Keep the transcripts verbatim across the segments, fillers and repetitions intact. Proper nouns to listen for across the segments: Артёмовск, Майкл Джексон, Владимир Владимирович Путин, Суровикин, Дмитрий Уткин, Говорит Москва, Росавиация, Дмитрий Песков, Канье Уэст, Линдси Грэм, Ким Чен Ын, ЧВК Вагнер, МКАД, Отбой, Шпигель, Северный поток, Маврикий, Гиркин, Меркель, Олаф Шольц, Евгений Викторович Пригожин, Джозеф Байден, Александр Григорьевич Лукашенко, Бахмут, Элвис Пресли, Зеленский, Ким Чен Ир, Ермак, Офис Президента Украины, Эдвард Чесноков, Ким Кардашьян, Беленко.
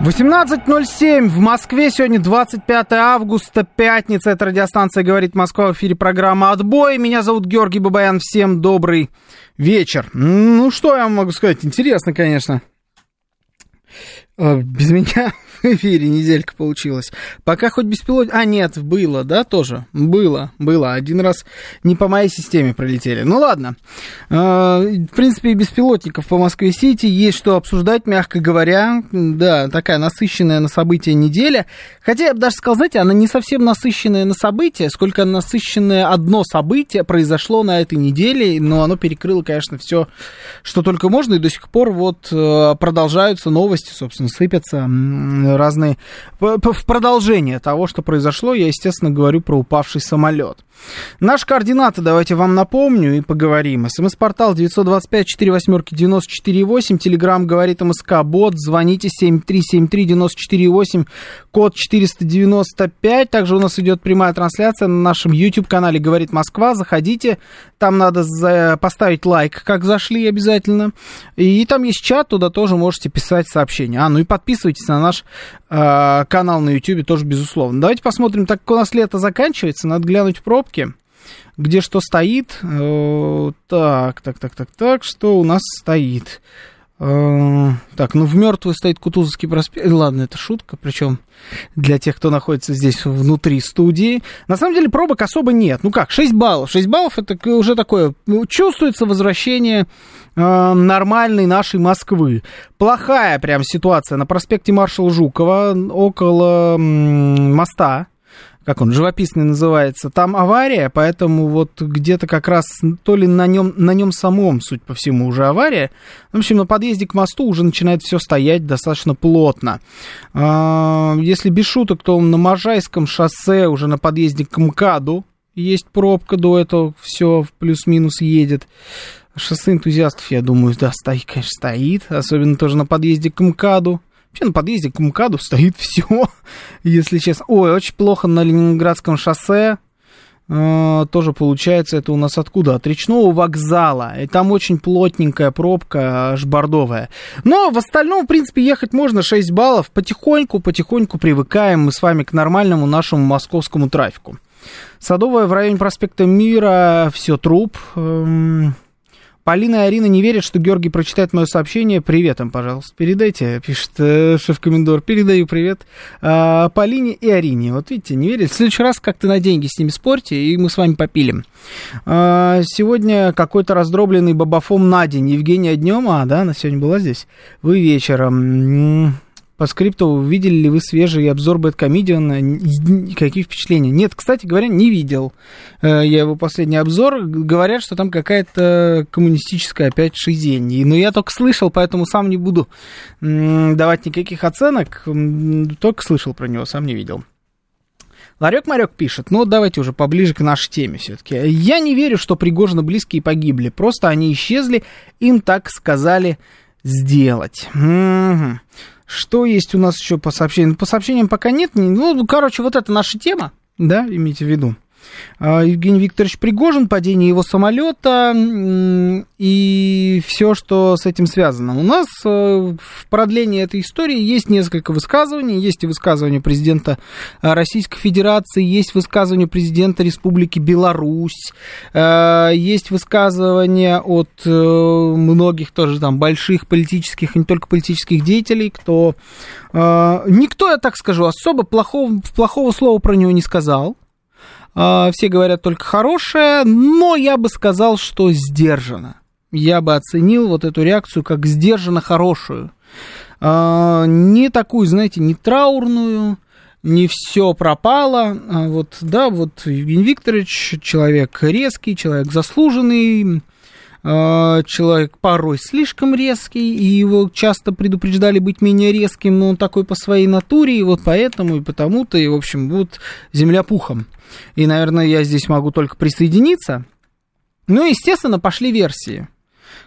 восемнадцать ноль семь в Москве, сегодня двадцать пятое августа, пятница, это радиостанция «Говорит Москва», в эфире программа «Отбой». Меня зовут Георгий Бабаян, всем добрый вечер. Ну, что я могу сказать, интересно, конечно. Без меня в эфире неделька получилась. Пока хоть беспилотник... А, нет, было, да, тоже? Было, было. Один раз не по моей системе пролетели. Ну, ладно. В принципе, и беспилотников по Москве-Сити есть что обсуждать, мягко говоря. Да, такая насыщенная на события неделя. Хотя, я бы даже сказал, знаете, она не совсем насыщенная на события, сколько насыщенное одно событие произошло на этой неделе, но оно перекрыло, конечно, все, что только можно, и до сих пор вот продолжаются новости, собственно, сыпятся разные... В продолжение того, что произошло, я, естественно, говорю про упавший самолет. Наши координаты давайте вам напомню и поговорим. СМС-портал девять два пять четыре восемь девять четыре восемь, Телеграм «Говорит МСК», бот, звоните семь три семь три девять четыре восемь, код четыреста девяносто пять. Также у нас идет прямая трансляция на нашем YouTube-канале «Говорит Москва». Заходите, там надо поставить лайк, как зашли обязательно. И там есть чат, туда тоже можете писать сообщения. А, ну и подписывайтесь на наш э, канал на YouTube тоже, безусловно. Давайте посмотрим, так как у нас лето заканчивается, надо глянуть пробки, где что стоит. Э, так, так, так, так, так, что у нас стоит? Э, так, ну в мертвую стоит Кутузовский проспект. Ладно, это шутка, причем для тех, кто находится здесь внутри студии. На самом деле пробок особо нет. Ну как, шесть баллов. шесть баллов это уже такое, чувствуется возвращение нормальной нашей Москвы. Плохая прям ситуация на проспекте Маршала Жукова, около моста, как он, живописный называется, там авария, поэтому вот где-то как раз то ли на нем, на нем самом, суть по всему, уже авария. В общем, на подъезде к мосту уже начинает все стоять достаточно плотно. Если без шуток, то на Можайском шоссе уже на подъезде к МКАДу есть пробка, до этого все плюс-минус едет. Шоссе энтузиастов, я думаю, да, стоит, конечно, стоит. Особенно тоже на подъезде к МКАДу. Вообще на подъезде к МКАДу стоит все, если честно. Ой, очень плохо на Ленинградском шоссе. Э, тоже получается, это у нас откуда? От Речного вокзала. И там очень плотненькая пробка, аж бордовая. Но в остальном, в принципе, ехать можно. шесть баллов. Потихоньку, потихоньку привыкаем мы с вами к нормальному нашему московскому трафику. Садовая в районе проспекта Мира. Все труп. Полина и Арина не верят, что Георгий прочитает мое сообщение. Привет им, пожалуйста, передайте, пишет э, шеф-комендор. Передаю привет э, Полине и Арине. Вот видите, не верят. В следующий раз как-то на деньги с ними спорьте, и мы с вами попилим. Э, сегодня какой-то раздробленный бабафом на день. Евгения днем, а, да, она сегодня была здесь. Вы вечером. По скрипту, видели ли вы свежий обзор Бэдкомедиана? Какие впечатления? Нет, кстати говоря, не видел я его последний обзор. Говорят, что там какая-то коммунистическая опять шизень. Но я только слышал, поэтому сам не буду давать никаких оценок. Только слышал про него, сам не видел. Ларёк-марёк пишет, ну давайте уже поближе к нашей теме все-таки. Я не верю, что Пригожина близкие погибли. Просто они исчезли, им так сказали сделать. Угу. Что есть у нас еще по сообщениям? По сообщениям пока нет. Ну, короче, вот это наша тема, да, имейте в виду. Евгений Викторович Пригожин, падение его самолета и все, что с этим связано. У нас в продлении этой истории есть несколько высказываний. Есть и высказывания президента Российской Федерации, есть высказывания президента Республики Беларусь, есть высказывания от многих тоже там больших политических и не только политических деятелей, кто... Никто, я так скажу, особо плохого, плохого слова про него не сказал. Все говорят только хорошее, но я бы сказал, что сдержанно. Я бы оценил вот эту реакцию как сдержанно хорошую. Не такую, знаете, не траурную, не все пропало. Вот, да, вот Евгений Викторович, человек резкий, человек заслуженный, человек порой слишком резкий, и его часто предупреждали быть менее резким, но он такой по своей натуре, и вот поэтому, и потому-то, и, в общем, будет земля пухом. И, наверное, я здесь могу только присоединиться. Ну, естественно, пошли версии.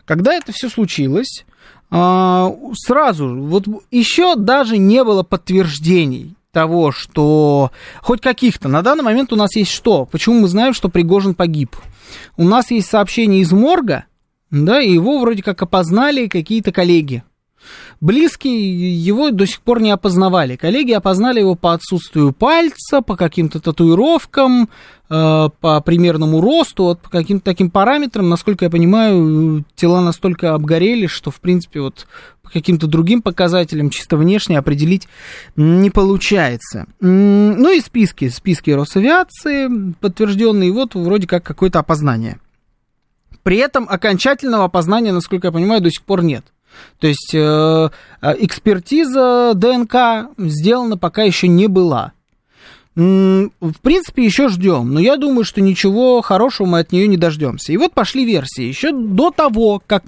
Когда это все случилось, сразу, вот еще даже не было подтверждений того, что хоть каких-то. На данный момент у нас есть что? Почему мы знаем, что Пригожин погиб? У нас есть сообщение из морга, да, и его вроде как опознали какие-то коллеги. Близкие его до сих пор не опознавали. Коллеги опознали его по отсутствию пальца, по каким-то татуировкам, э, по примерному росту, вот, по каким-то таким параметрам. Насколько я понимаю, тела настолько обгорели, что, в принципе, вот, по каким-то другим показателям чисто внешне определить не получается. Ну и списки. Списки Росавиации подтвержденные. Вот вроде как какое-то опознание. При этом окончательного опознания, насколько я понимаю, до сих пор нет. То есть э, экспертиза ДНК сделана пока еще не была. В принципе, еще ждем, но я думаю, что ничего хорошего мы от нее не дождемся. И вот пошли версии. Еще до того, как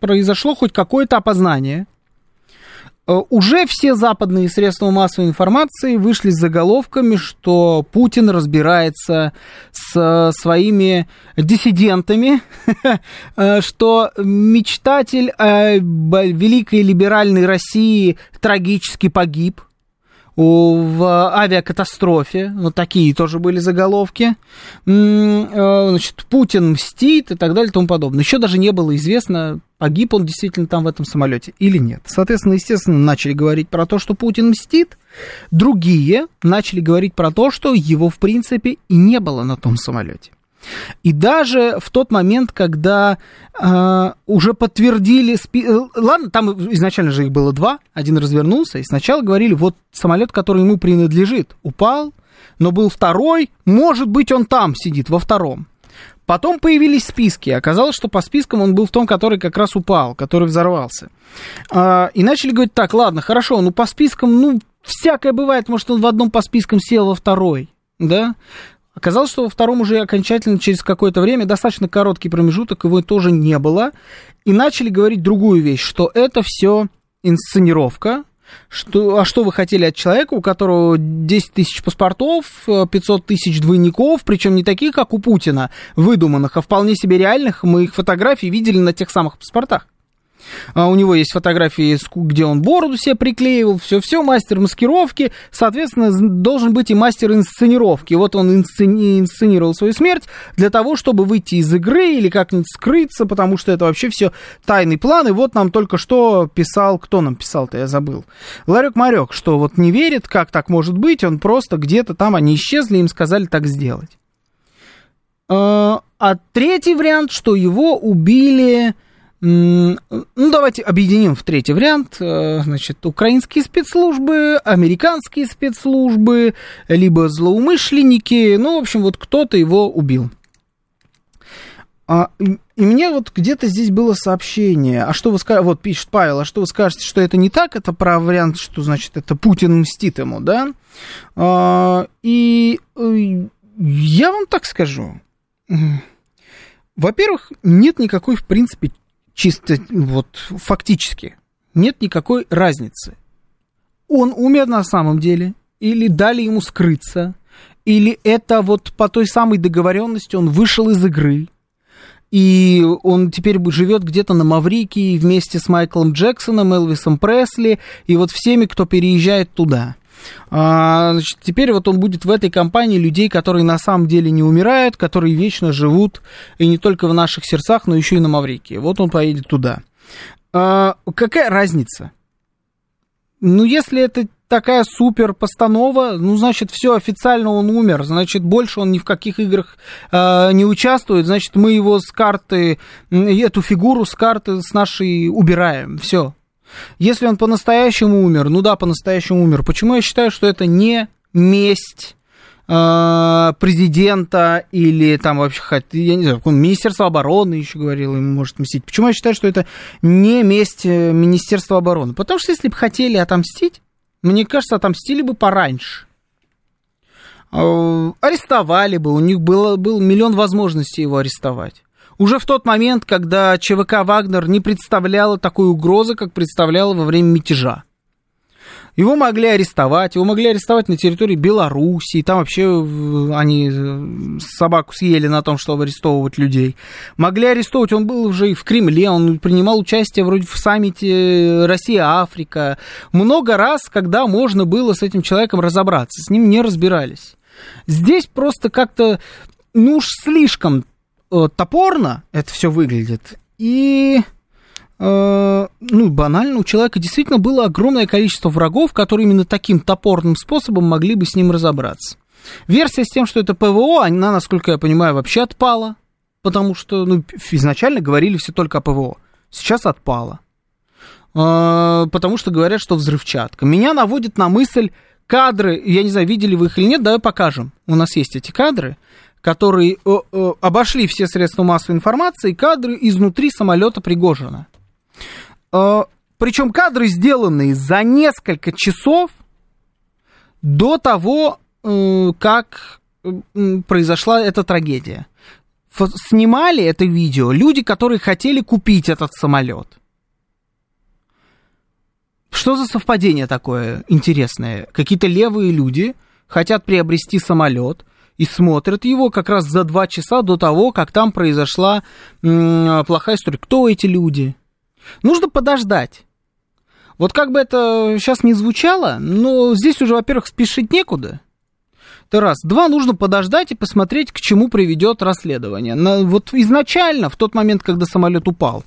произошло хоть какое-то опознание, уже все западные средства массовой информации вышли с заголовками, что Путин разбирается с своими диссидентами, что мечтатель великой либеральной России трагически погиб в авиакатастрофе. Вот такие тоже были заголовки. Значит, Путин мстит и так далее и тому подобное. Еще даже не было известно, погиб он действительно там в этом самолете или нет. Соответственно, естественно, начали говорить про то, что Путин мстит. Другие начали говорить про то, что его, в принципе, и не было на том самолете. И даже в тот момент, когда э, уже подтвердили... Спи... Ладно, там изначально же их было два, один развернулся, и сначала говорили, вот самолет, который ему принадлежит, упал, но был второй, может быть, он там сидит, во втором. Потом появились списки, оказалось, что по спискам он был в том, который как раз упал, который взорвался. Э, и начали говорить, так, ладно, хорошо, ну по спискам, ну, всякое бывает, может, он в одном по спискам сел, во второй, да? Оказалось, что во втором уже окончательно через какое-то время, достаточно короткий промежуток, его тоже не было. И начали говорить другую вещь, что это все инсценировка. Что, а что вы хотели от человека, у которого десять тысяч паспортов, пятьсот тысяч двойников, причем не таких, как у Путина, выдуманных, а вполне себе реальных. Мы их фотографии видели на тех самых паспортах. У него есть фотографии, где он бороду себе приклеивал, все-все, мастер маскировки, соответственно, должен быть и мастер инсценировки. Вот он инсцени... инсценировал свою смерть для того, чтобы выйти из игры или как-нибудь скрыться, потому что это вообще все тайный план. И вот нам только что писал, кто нам писал-то, я забыл, Ларек-Марек, что вот не верит, как так может быть, он просто где-то там, они исчезли, им сказали так сделать. А третий вариант, что его убили... Ну, давайте объединим в третий вариант. Значит, украинские спецслужбы, американские спецслужбы, либо злоумышленники. Ну, в общем, вот кто-то его убил. И мне вот где-то здесь было сообщение. А что вы скажете? Вот пишет Павел, а что вы скажете, что это не так? Это про вариант, что, значит, это Путин мстит ему, да? И я вам так скажу. Во-первых, нет никакой, в принципе, чисто вот фактически, нет никакой разницы. Он умер на самом деле, или дали ему скрыться, или это вот по той самой договоренности он вышел из игры, и он теперь живет где-то на Маврикии вместе с Майклом Джексоном, Элвисом Пресли, и вот всеми, кто переезжает туда. Значит, теперь вот он будет в этой компании людей, которые на самом деле не умирают, которые вечно живут, и не только в наших сердцах, но еще и на Маврикии. Вот он поедет туда. А какая разница? Ну, если это такая супер постанова, ну, значит, все официально он умер, значит, больше он ни в каких играх э, не участвует, значит, мы его с карты, эту фигуру с карты с нашей убираем, все. Если он по-настоящему умер, ну да, по-настоящему умер. Почему я считаю, что это не месть э, президента или там вообще, я не знаю, Министерство обороны еще говорило, ему может мстить. Почему я считаю, что это не месть Министерства обороны? Потому что если бы хотели отомстить, мне кажется, отомстили бы пораньше. Э, арестовали бы, у них было, был миллион возможностей его арестовать. уже в тот момент, когда ЧВК «Вагнер» не представляла такой угрозы, как представляла во время мятежа. Его могли арестовать, его могли арестовать на территории Белоруссии, там вообще они собаку съели на том, чтобы арестовывать людей. Могли арестовывать, он был уже и в Кремле, он принимал участие вроде в саммите Россия-Африка. Много раз, когда можно было с этим человеком разобраться, с ним не разбирались. Здесь просто как-то, ну уж слишком топорно это все выглядит, и... ну, банально, у человека действительно было огромное количество врагов, которые именно таким топорным способом могли бы с ним разобраться. Версия с тем, что это ПВО, она, насколько я понимаю, вообще отпала, потому что, ну, изначально говорили все только о ПВО. Сейчас отпала. Потому что говорят, что взрывчатка. Меня наводит на мысль кадры, я не знаю, видели вы их или нет, давай покажем. У нас есть эти кадры, которые обошли все средства массовой информации, кадры изнутри самолета Пригожина. Причем кадры сделаны за несколько часов до того, как произошла эта трагедия. Снимали это видео люди, которые хотели купить этот самолет. Что за совпадение такое интересное? Какие-то левые люди хотят приобрести самолет и смотрят его как раз за два часа до того, как там произошла плохая история. Кто эти люди? Нужно подождать. Вот как бы это сейчас ни звучало, но здесь уже, во-первых, спешить некуда. Это раз. Два, нужно подождать и посмотреть, к чему приведет расследование. Вот изначально, в тот момент, когда самолет упал,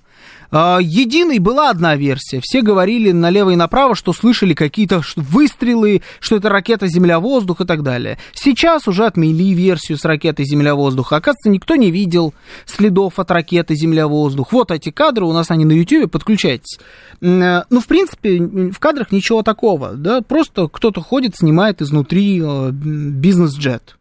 единой была одна версия. Все говорили налево и направо, что слышали какие-то выстрелы, что это ракета земля-воздух и так далее. Сейчас уже отмели версию с ракетой земля-воздух. Оказывается, никто не видел следов от ракеты земля-воздух. Вот эти кадры, у нас они на Ютьюбе, подключайтесь. Ну, в принципе, в кадрах ничего такого, да? Просто кто-то ходит, снимает изнутри бизнес-джет.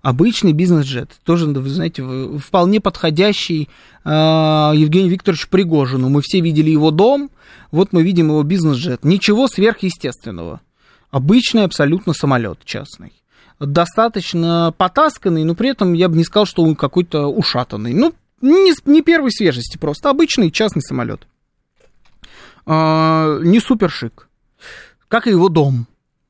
Обычный бизнес-джет, тоже, вы знаете, вполне подходящий э, Евгению Викторовичу Пригожину. Мы все видели его дом, вот мы видим его бизнес-джет. Ничего сверхъестественного. Обычный абсолютно самолет частный. Достаточно потасканный, но при этом я бы не сказал, что он какой-то ушатанный. Ну, не, не первой свежести просто, обычный частный самолет. Э, не супершик, как и его дом,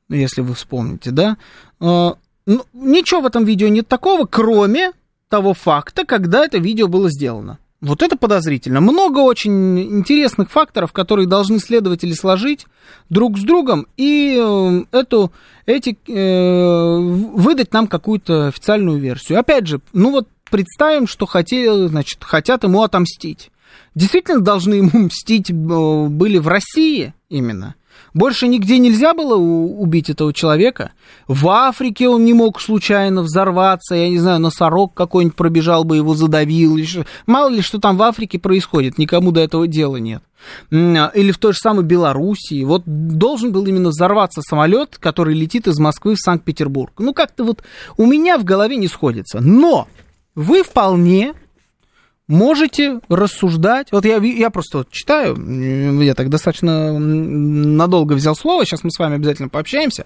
если вы вспомните, да. Э, Ну, ничего в этом видео нет такого, кроме того факта, когда это видео было сделано. Вот это подозрительно. Много очень интересных факторов, которые должны следователи сложить друг с другом и эту, эти, э, выдать нам какую-то официальную версию. Опять же, ну вот представим, что хотели, значит, хотят ему отомстить. Действительно должны ему мстить были в России именно. Больше нигде нельзя было убить этого человека. В Африке он не мог случайно взорваться. Я не знаю, носорог какой-нибудь пробежал бы, его задавил. Мало ли, что там в Африке происходит. Никому до этого дела нет. Или в той же самой Белоруссии. Вот должен был именно взорваться самолет, который летит из Москвы в Санкт-Петербург. Ну, как-то вот у меня в голове не сходится. Но вы вполне... можете рассуждать. Вот я, я просто вот читаю, я так достаточно надолго взял слово, сейчас мы с вами обязательно пообщаемся.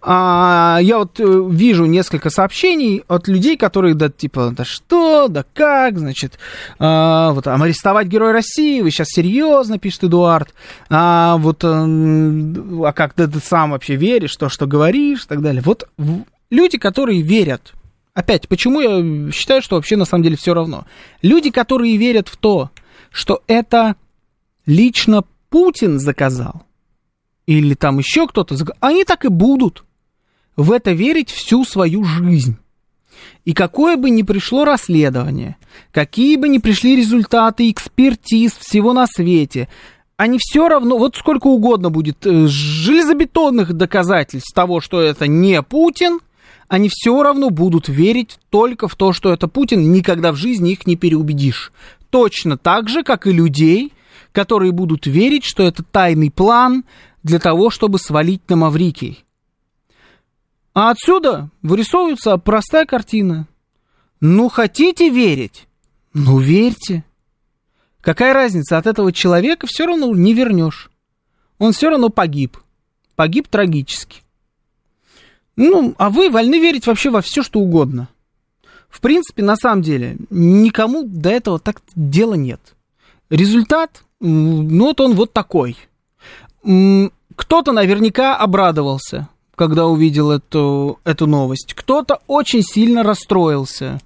А, я вот вижу несколько сообщений от людей, которые, да, типа, да что, да как, значит, а, вот там, арестовать Героя России, вы сейчас серьезно, пишет Эдуард, а вот, а как ты, ты сам вообще веришь, то, что говоришь, и так далее. Вот люди, которые верят. Опять, почему я считаю, что вообще на самом деле все равно? Люди, которые верят в то, что это лично Путин заказал, или там еще кто-то заказал, они так и будут в это верить всю свою жизнь. И какое бы ни пришло расследование, какие бы ни пришли результаты экспертиз всего на свете, они все равно, вот сколько угодно будет железобетонных доказательств того, что это не Путин, они все равно будут верить только в то, что это Путин. Никогда в жизни их не переубедишь. Точно так же, как и людей, которые будут верить, что это тайный план для того, чтобы свалить на Маврикий. А отсюда вырисовывается простая картина. Ну, хотите верить? Ну, верьте. Какая разница? От этого человека все равно не вернешь. Он все равно погиб. Погиб трагически. Ну, а вы вольны верить вообще во все, что угодно. В принципе, на самом деле, никому до этого так дела нет. Результат, ну, вот он вот такой. Кто-то наверняка обрадовался, когда увидел эту, эту новость. Кто-то очень сильно расстроился.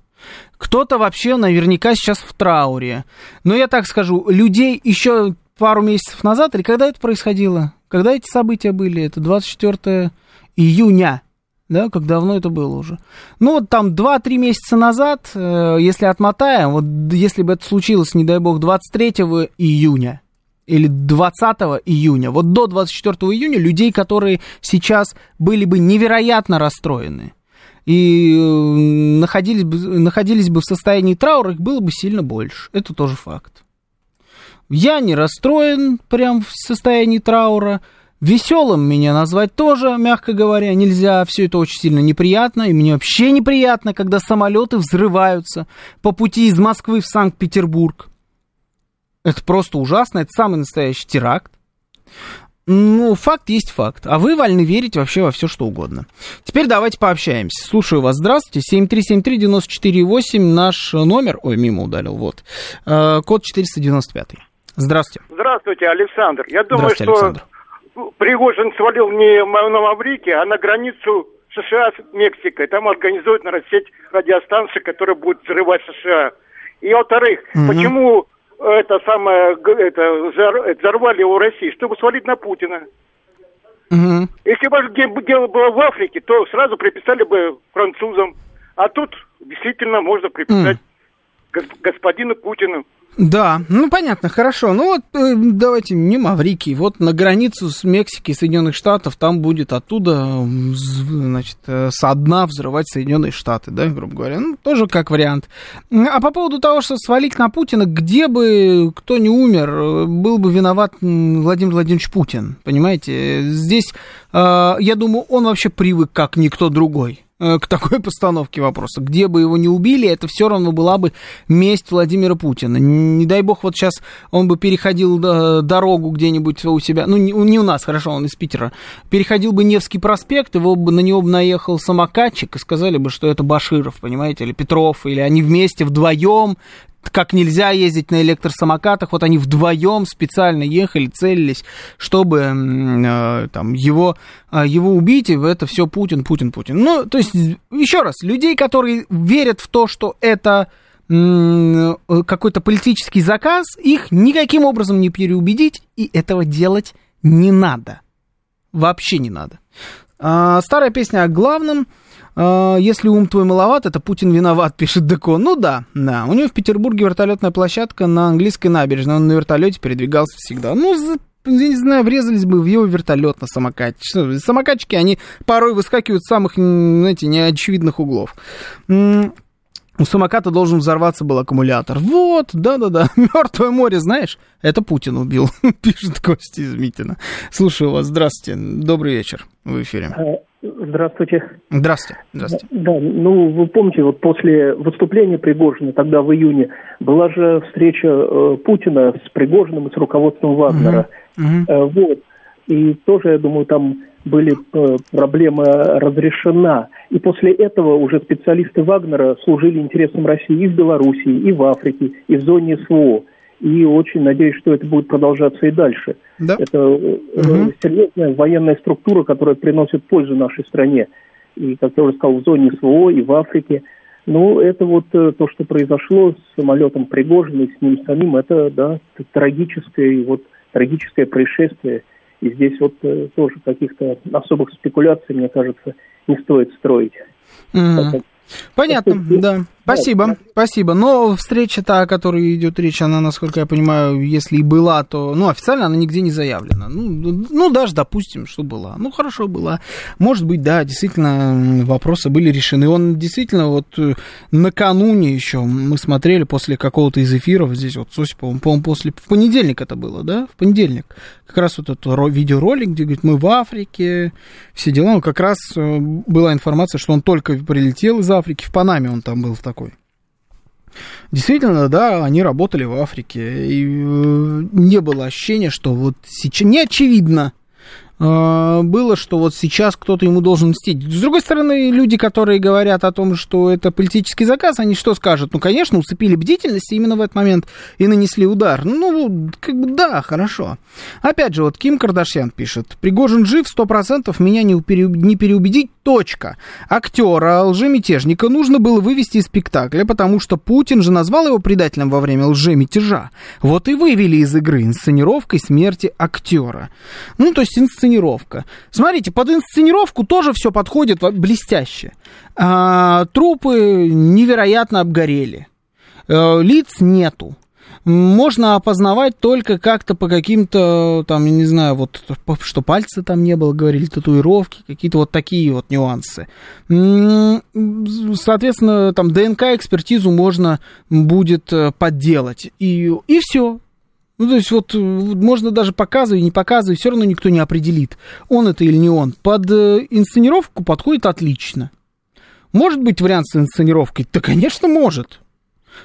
Кто-то вообще наверняка сейчас в трауре. Но я так скажу, людей еще пару месяцев назад, или когда это происходило, когда эти события были, это двадцать четвёртого июня, да, как давно это было уже. Ну, вот там два-три месяца назад, если отмотаем, вот если бы это случилось, не дай бог, двадцать третьего июня или двадцатого июня, вот до двадцать четвёртого июня людей, которые сейчас были бы невероятно расстроены и находились бы, находились бы в состоянии траура, их было бы сильно больше. Это тоже факт. Я не расстроен прям в состоянии траура. Веселым меня назвать тоже, мягко говоря, нельзя. Все это очень сильно неприятно. И мне вообще неприятно, когда самолеты взрываются по пути из Москвы в Санкт-Петербург. Это просто ужасно. Это самый настоящий теракт. Ну, факт есть факт. А вы вольны верить вообще во все, что угодно. Теперь давайте пообщаемся. Слушаю вас. Здравствуйте. семь три семь три девять четыре восемь наш номер. Ой, мимо ударил. Вот. Код четыреста девяносто пять. Здравствуйте. Здравствуйте, Александр. Я думаю, что Александр. Пригожин свалил не на Маврике, а на границу США с Мексикой. Там организуют, наверное, сеть радиостанций, которые будут взрывать США. И, во-вторых, mm-hmm. почему это самое это, взорвали у России? Чтобы свалить на Путина. Mm-hmm. Если бы дело было в Африке, то сразу приписали бы французам. А тут действительно можно приписать mm-hmm. господину Путину. Да, ну понятно, хорошо. Ну вот давайте не Маврикий, вот на границу с Мексикой и Соединенных Штатов там будет оттуда, значит, со дна взрывать Соединенные Штаты, да, грубо говоря. Ну тоже как вариант. А по поводу того, что свалить на Путина, где бы кто ни умер, был бы виноват Владимир Владимирович Путин, понимаете? Здесь, я думаю, он вообще привык как никто другой к такой постановке вопроса. Где бы его ни убили, это все равно была бы месть Владимира Путина. Не дай бог, вот сейчас он бы переходил дорогу где-нибудь у себя, ну, не у нас, хорошо, он из Питера, переходил бы Невский проспект, его бы, на него бы наехал самокатчик и сказали бы, что это Баширов, понимаете, или Петров, или они вместе вдвоем, как нельзя ездить на электросамокатах, вот они вдвоем специально ехали, целились, чтобы э, там, его, его убить, и это все Путин, Путин, Путин. Ну, то есть, еще раз, людей, которые верят в то, что это м- какой-то политический заказ, их никаким образом не переубедить, и этого делать не надо. Вообще не надо. А, старая песня о главном... Если ум твой маловат, это Путин виноват, пишет Деко. Ну да, да. У него в Петербурге вертолетная площадка на английской набережной. Он на вертолете передвигался всегда. Ну, я не знаю, врезались бы в его вертолет на самокате. Самокатчики, они порой выскакивают с самых, знаете, неочевидных углов. У самоката должен взорваться был аккумулятор. Вот, да-да-да, Мертвое море, знаешь, это Путин убил, пишет Костя из Митина. Слушаю вас, здравствуйте, добрый вечер, в эфире. Здравствуйте. Здравствуйте. Здравствуйте. Да, да, ну, вы помните, вот после выступления Пригожина, тогда в июне, была же встреча э, Путина с Пригожиным и с руководством Вагнера. Uh-huh. Uh-huh. Э, вот. И тоже, я думаю, там были э, проблема разрешена. И после этого уже специалисты Вагнера служили интересам России и в Белоруссии, и в Африке, и в зоне СВО. И очень надеюсь, что это будет продолжаться и дальше. Да. Это угу. серьезная военная структура, которая приносит пользу нашей стране. И, как я уже сказал, в зоне СВО и в Африке. Ну, это вот то, что произошло с самолетом Пригожина и с ним самим, это, да, трагическое, вот, трагическое происшествие. И здесь вот тоже каких-то особых спекуляций, мне кажется, не стоит строить. Угу. Понятно, да. Спасибо, спасибо. Но встреча-то, о которой идет речь, она, насколько я понимаю, если и была, то, ну, официально она нигде не заявлена. Ну, ну даже, допустим, что была. Ну, хорошо, была. Может быть, да, действительно, вопросы были решены. Он действительно вот накануне еще, мы смотрели после какого-то из эфиров, здесь вот с Осиповым, по-моему, после, в понедельник это было, да, в понедельник. Как раз вот этот видеоролик, где, говорит, мы в Африке, все дела. Ну, как раз была информация, что он только прилетел из Африки, в Панаме он там был в таком. Действительно, да, они работали в Африке, и не было ощущения, что вот сейчас, не очевидно, было, что вот сейчас кто-то ему должен мстить. С другой стороны, люди, которые говорят о том, что это политический заказ, они что скажут? Ну, конечно, усыпили бдительность именно в этот момент и нанесли удар. Ну, как бы да, хорошо. Опять же, вот Ким Кардашьян пишет. Пригожин жив, сто процентов, меня не переубедить, точка. Актера, лжемятежника нужно было вывести из спектакля, потому что Путин же назвал его предателем во время лжемятежа. Вот и вывели из игры инсценировкой смерти актера. Ну, то есть инсценировкой. Инсценировка. Смотрите, под инсценировку тоже все подходит блестяще. А, трупы невероятно обгорели. А, лиц нету. Можно опознавать только как-то по каким-то, там, я не знаю, вот, что пальцы там не было, говорили, татуировки, какие-то вот такие вот нюансы. Соответственно, там ДНК-экспертизу можно будет подделать. И, и все. Ну, то есть, вот, можно даже показывать, не показывать, все равно никто не определит, он это или не он. Под инсценировку подходит отлично. Может быть вариант с инсценировкой? Да, конечно, может.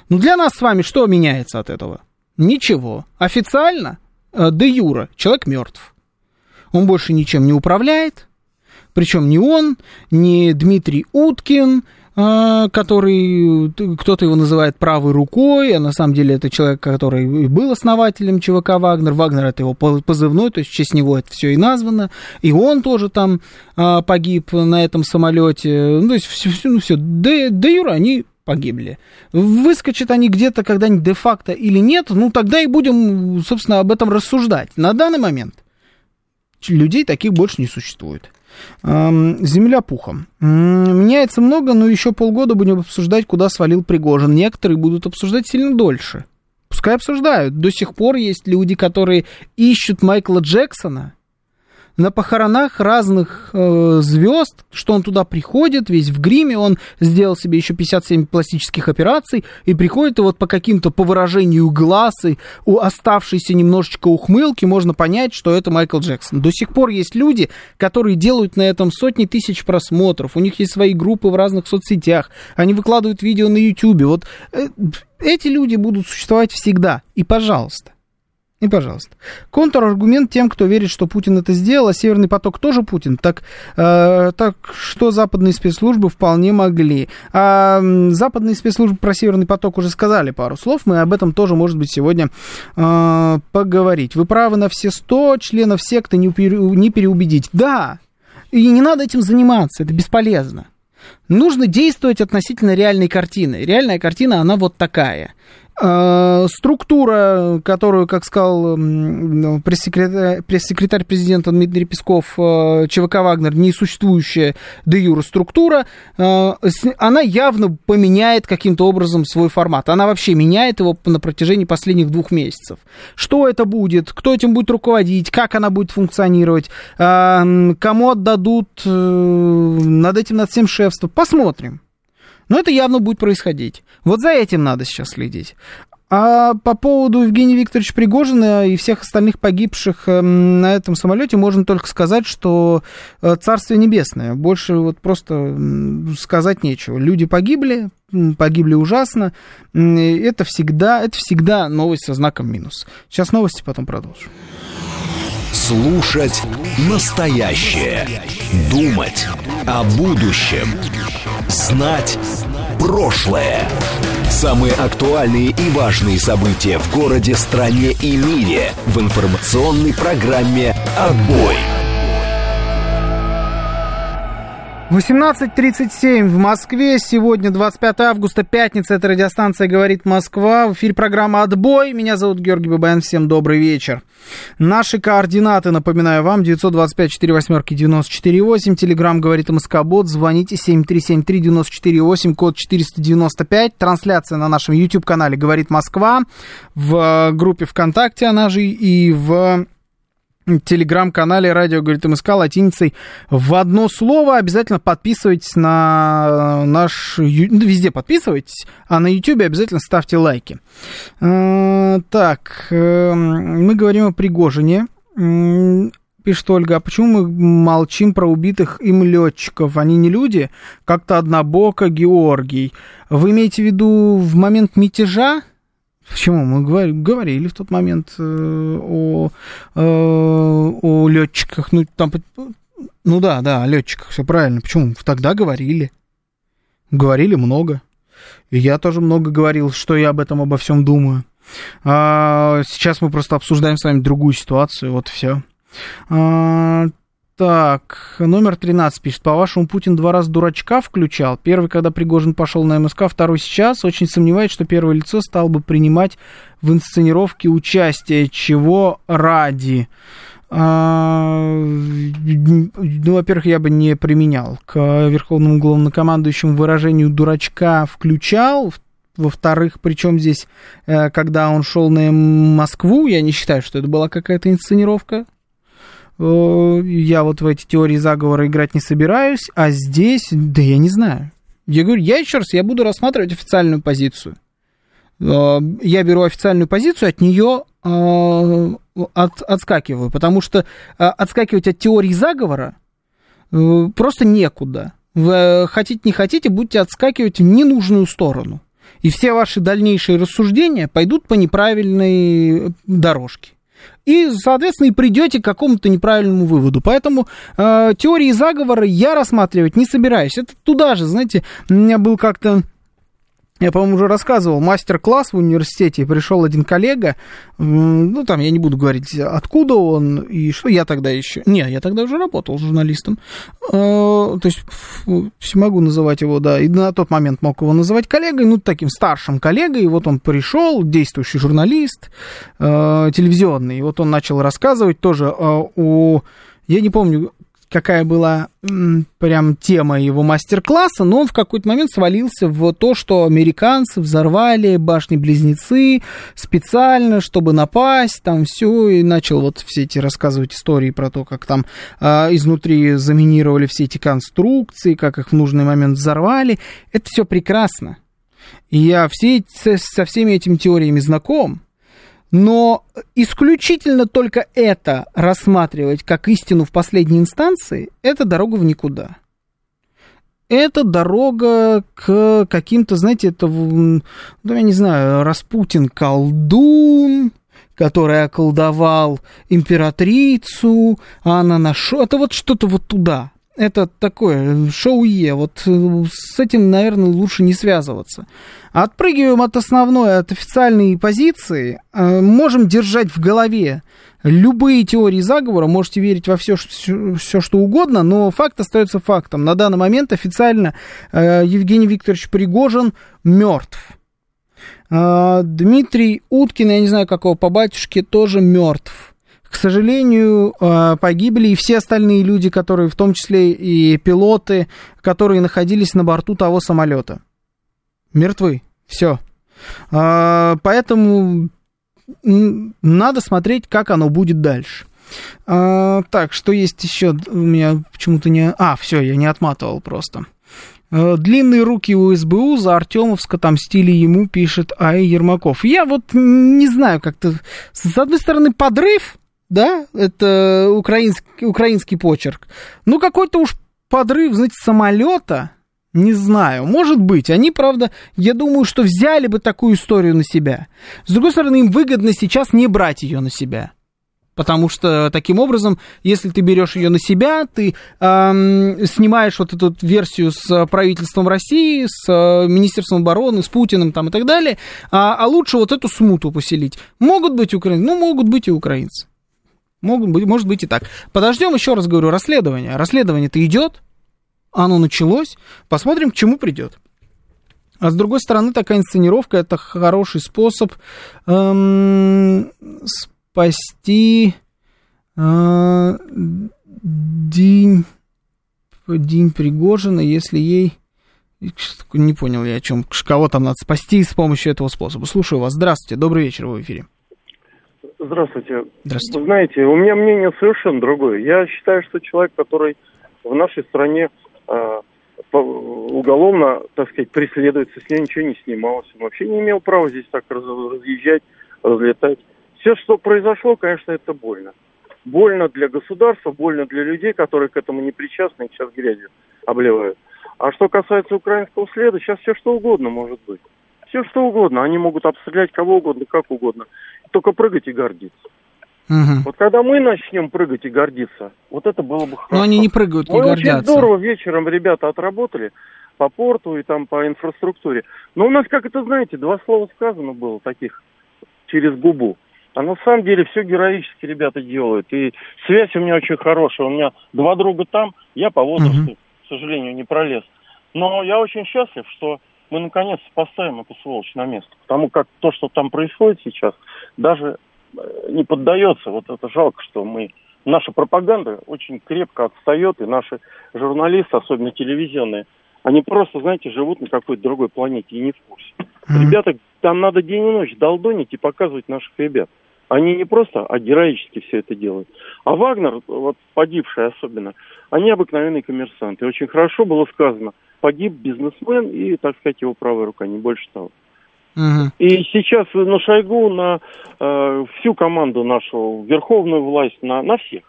Но для нас с вами что меняется от этого? Ничего. Официально, де юра, человек мертв. Он больше ничем не управляет. Причем ни он, ни Дмитрий Уткин, который, кто-то его называет правой рукой, а на самом деле это человек, который был основателем ЧВК Вагнер. Вагнер — это его позывной, то есть в честь него это все и названо. И он тоже там погиб на этом самолете. Ну, то есть все, ну, все. Де, де юра они погибли. Выскочат они где-то когда-нибудь де-факто или нет, ну тогда и будем, собственно, об этом рассуждать. На данный момент людей таких больше не существует. Земля пухом. Меняется много, но еще полгода будем обсуждать, куда свалил Пригожин. Некоторые будут обсуждать сильно дольше. Пускай обсуждают. До сих пор есть люди, которые ищут Майкла Джексона на похоронах разных э, звезд, что он туда приходит, весь в гриме, он сделал себе еще пятьдесят семь пластических операций, и приходит, и вот по каким-то, по выражению глаз и у оставшейся немножечко ухмылки можно понять, что это Майкл Джексон. До сих пор есть люди, которые делают на этом сотни тысяч просмотров, у них есть свои группы в разных соцсетях, они выкладывают видео на Ютубе, вот э, эти люди будут существовать всегда, и пожалуйста. И, пожалуйста. Контраргумент тем, кто верит, что Путин это сделал, а Северный поток тоже Путин. Так, э, так что западные спецслужбы вполне могли. А западные спецслужбы про Северный поток уже сказали пару слов. Мы об этом тоже, может быть, сегодня э, поговорить. Вы правы на все сто, членов секты не переубедить. Да, и не надо этим заниматься, это бесполезно. Нужно действовать относительно реальной картины. Реальная картина, она вот такая. Структура, которую, как сказал пресс-секретарь, пресс-секретарь президента Дмитрий Песков, ЧВК Вагнер, несуществующая де юре структура, она явно поменяет каким-то образом свой формат. Она вообще меняет его на протяжении последних двух месяцев. Что это будет, кто этим будет руководить, как она будет функционировать, кому отдадут над этим, над всем шефство. Посмотрим. Но это явно будет происходить. Вот за этим надо сейчас следить. А по поводу Евгения Викторовича Пригожина и всех остальных погибших на этом самолете можно только сказать, что царствие небесное. Больше вот просто сказать нечего. Люди погибли, погибли ужасно. Это всегда, это всегда новость со знаком минус. Сейчас новости, потом продолжим. Слушать настоящее. Думать о будущем. Знать прошлое. Самые актуальные и важные события в городе, стране и мире в информационной программе «Отбой». восемнадцать тридцать семь в Москве. Сегодня двадцать пятого августа, пятница. Это радиостанция «Говорит Москва». В эфире программа «Отбой». Меня зовут Георгий Бабаян. Всем добрый вечер. Наши координаты, напоминаю вам, девятьсот двадцать пять сорок восемь девяносто четыре восемь. Телеграм «Говорит Москобот». Звоните семь три семь три девять четыре восемь, код четыреста девяносто пять. Трансляция на нашем YouTube-канале «Говорит Москва». В группе ВКонтакте, она же и в... телеграм-канале «Радио говорит МСК» латиницей в одно слово. Обязательно подписывайтесь на наш... Везде подписывайтесь, а на Ютьюбе обязательно ставьте лайки. Так, мы говорим о Пригожине. Пишет Ольга, а почему мы молчим про убитых им летчиков? Они не люди? Как-то однобоко, Георгий. Вы имеете в виду в момент мятежа? Почему? Мы говорили в тот момент о, о, о летчиках, ну там, ну да, да, о летчиках, все правильно. Почему? Тогда говорили. Говорили много. И я тоже много говорил, что я об этом, обо всем думаю. А сейчас мы просто обсуждаем с вами другую ситуацию, вот все. А, так, номер тринадцать пишет. По-вашему, Путин два раза дурачка включал? Первый, когда Пригожин пошел на эм эс ка, второй сейчас. Очень сомневаюсь, что первое лицо стало бы принимать в инсценировке участие. Чего ради? А, ну, во-первых, я бы не применял к верховному главнокомандующему выражению «дурачка включал». Во-вторых, причем здесь, когда он шел на Москву, я не считаю, что это была какая-то инсценировка. Я вот в эти теории заговора играть не собираюсь, а здесь, да я не знаю. Я говорю, я еще раз, я буду рассматривать официальную позицию. Я беру официальную позицию, от нее от, отскакиваю, потому что отскакивать от теории заговора просто некуда. Вы хотите, не хотите, будете отскакивать в ненужную сторону. И все ваши дальнейшие рассуждения пойдут по неправильной дорожке. И, соответственно, и придете к какому-то неправильному выводу. Поэтому э, теории заговора я рассматривать не собираюсь. Это туда же, знаете, у меня был как-то... Я, по-моему, уже рассказывал, мастер-класс в университете, пришел один коллега, ну, там, я не буду говорить, откуда он и что, я тогда еще... Не, я тогда уже работал журналистом, то есть могу называть его, да, и на тот момент мог его называть коллегой, ну, таким старшим коллегой, и вот он пришел, действующий журналист, телевизионный, и вот он начал рассказывать тоже о... Я не помню... какая была прям тема его мастер-класса, но он в какой-то момент свалился в то, что американцы взорвали башни-близнецы специально, чтобы напасть, там все, и начал вот все эти рассказывать истории про то, как там а, изнутри заминировали все эти конструкции, как их в нужный момент взорвали. Это все прекрасно. И я все, со всеми этими теориями знаком. Но исключительно только это рассматривать как истину в последней инстанции, это дорога в никуда. Это дорога к каким-то, знаете, это, ну, я не знаю, Распутин колдун, который околдовал императрицу, а она нашла... Это вот что-то вот туда. Это такое шоу-е, вот с этим, наверное, лучше не связываться. Отпрыгиваем от основной, от официальной позиции, можем держать в голове любые теории заговора, можете верить во все, все что угодно, но факт остается фактом. На данный момент официально Евгений Викторович Пригожин мертв. Дмитрий Уткин, я не знаю, какого по батюшке, тоже мертв. К сожалению, погибли и все остальные люди, которые, в том числе и пилоты, которые находились на борту того самолета. Мертвы. Все. Поэтому надо смотреть, как оно будет дальше. Так, что есть еще? У меня почему-то не... А, все, я не отматывал просто. Длинные руки у эс бэ у за Артёмовск отомстили ему, пишет А И Ермаков. Я вот не знаю, как-то... С одной стороны, подрыв... Да, это украинский, украинский почерк. Ну, какой-то уж подрыв, знаете, самолета, не знаю, может быть. Они, правда, я думаю, что взяли бы такую историю на себя. С другой стороны, им выгодно сейчас не брать ее на себя. Потому что, таким образом, если ты берешь ее на себя, ты эм, снимаешь вот эту версию с правительством России, с э, Министерством обороны, с Путиным там и так далее, а, а лучше вот эту смуту поселить. Могут быть украинцы? Ну, могут быть и украинцы. Могут быть, может быть и так. Подождем, еще раз говорю, расследование. Расследование-то идет, оно началось. Посмотрим, к чему придет. А с другой стороны, такая инсценировка – это хороший способ эм, спасти э, день, день Пригожина, если ей... Не понял я, о чем. Кого там надо спасти с помощью этого способа. Слушаю вас. Здравствуйте. Добрый вечер, вы в эфире. Здравствуйте. Здравствуйте. Вы знаете, у меня мнение совершенно другое. Я считаю, что человек, который в нашей стране э, по, уголовно, так сказать, преследуется, с ним ничего не снималось, он вообще не имел права здесь так раз, разъезжать, разлетать. Все, что произошло, конечно, это больно. Больно для государства, больно для людей, которые к этому не причастны и сейчас грязью обливают. А что касается украинского следа, сейчас все что угодно может быть. Все что угодно. Они могут обстрелять кого угодно, как угодно. Только прыгать и гордиться. Угу. Вот когда мы начнем прыгать и гордиться, вот это было бы хорошо. Но они не прыгают, не мы гордятся. Мы очень здорово вечером ребята отработали по порту и там по инфраструктуре. Но у нас, как это, знаете, два слова сказано было таких через губу. А на самом деле все героически ребята делают. И связь у меня очень хорошая. У меня два друга там, я по возрасту, угу. к сожалению, не пролез. Но я очень счастлив, что мы наконец поставим эту сволочь на место. Потому как то, что там происходит сейчас, даже не поддается. Вот это жалко, что мы... Наша пропаганда очень крепко отстает, и наши журналисты, особенно телевизионные, они просто, знаете, живут на какой-то другой планете и не в курсе. Mm-hmm. Ребята, там надо день и ночь долдонить и показывать наших ребят. Они не просто, а героически все это делают. А Вагнер, вот погибшие особенно, они обыкновенные коммерсанты. Очень хорошо было сказано, погиб бизнесмен и, так сказать, его правая рука, не больше того. Угу. И сейчас на Шойгу, на э, всю команду нашу, верховную власть, на, на всех,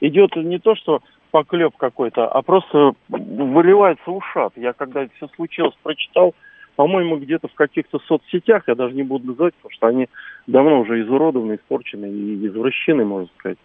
идет не то, что поклеп какой-то, а просто выливается ушат. Я когда это все случилось, прочитал, по-моему, где-то в каких-то соцсетях, я даже не буду называть, потому что они давно уже изуродованы, испорчены и извращены, можно сказать.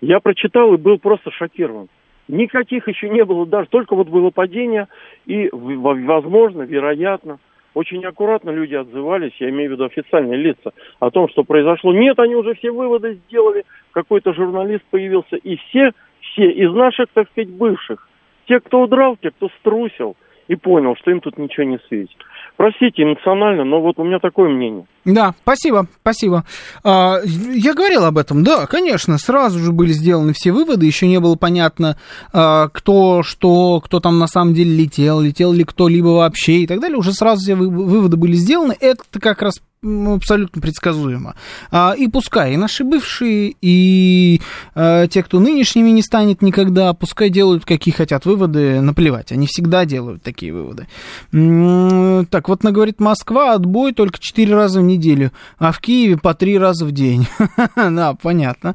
Я прочитал и был просто шокирован. Никаких еще не было, даже только вот было падение и, возможно, вероятно, очень аккуратно люди отзывались, я имею в виду официальные лица, о том, что произошло. Нет, они уже все выводы сделали, какой-то журналист появился. И все, все из наших, так сказать, бывших, те, кто удрал, те, кто струсил и понял, что им тут ничего не светит. Простите, эмоционально, но вот у меня такое мнение. Да, спасибо, спасибо. Я говорил об этом, да, конечно, сразу же были сделаны все выводы, еще не было понятно, кто, что, кто там на самом деле летел, летел ли кто-либо вообще и так далее, уже сразу все выводы были сделаны, это как раз абсолютно предсказуемо. И пускай и наши бывшие, и те, кто нынешними не станет никогда, пускай делают, какие хотят выводы, наплевать, они всегда делают такие выводы. Так, вот она говорит, Москва, отбой только четыре раза в неделю, а в Киеве по три раза в день. Да, понятно.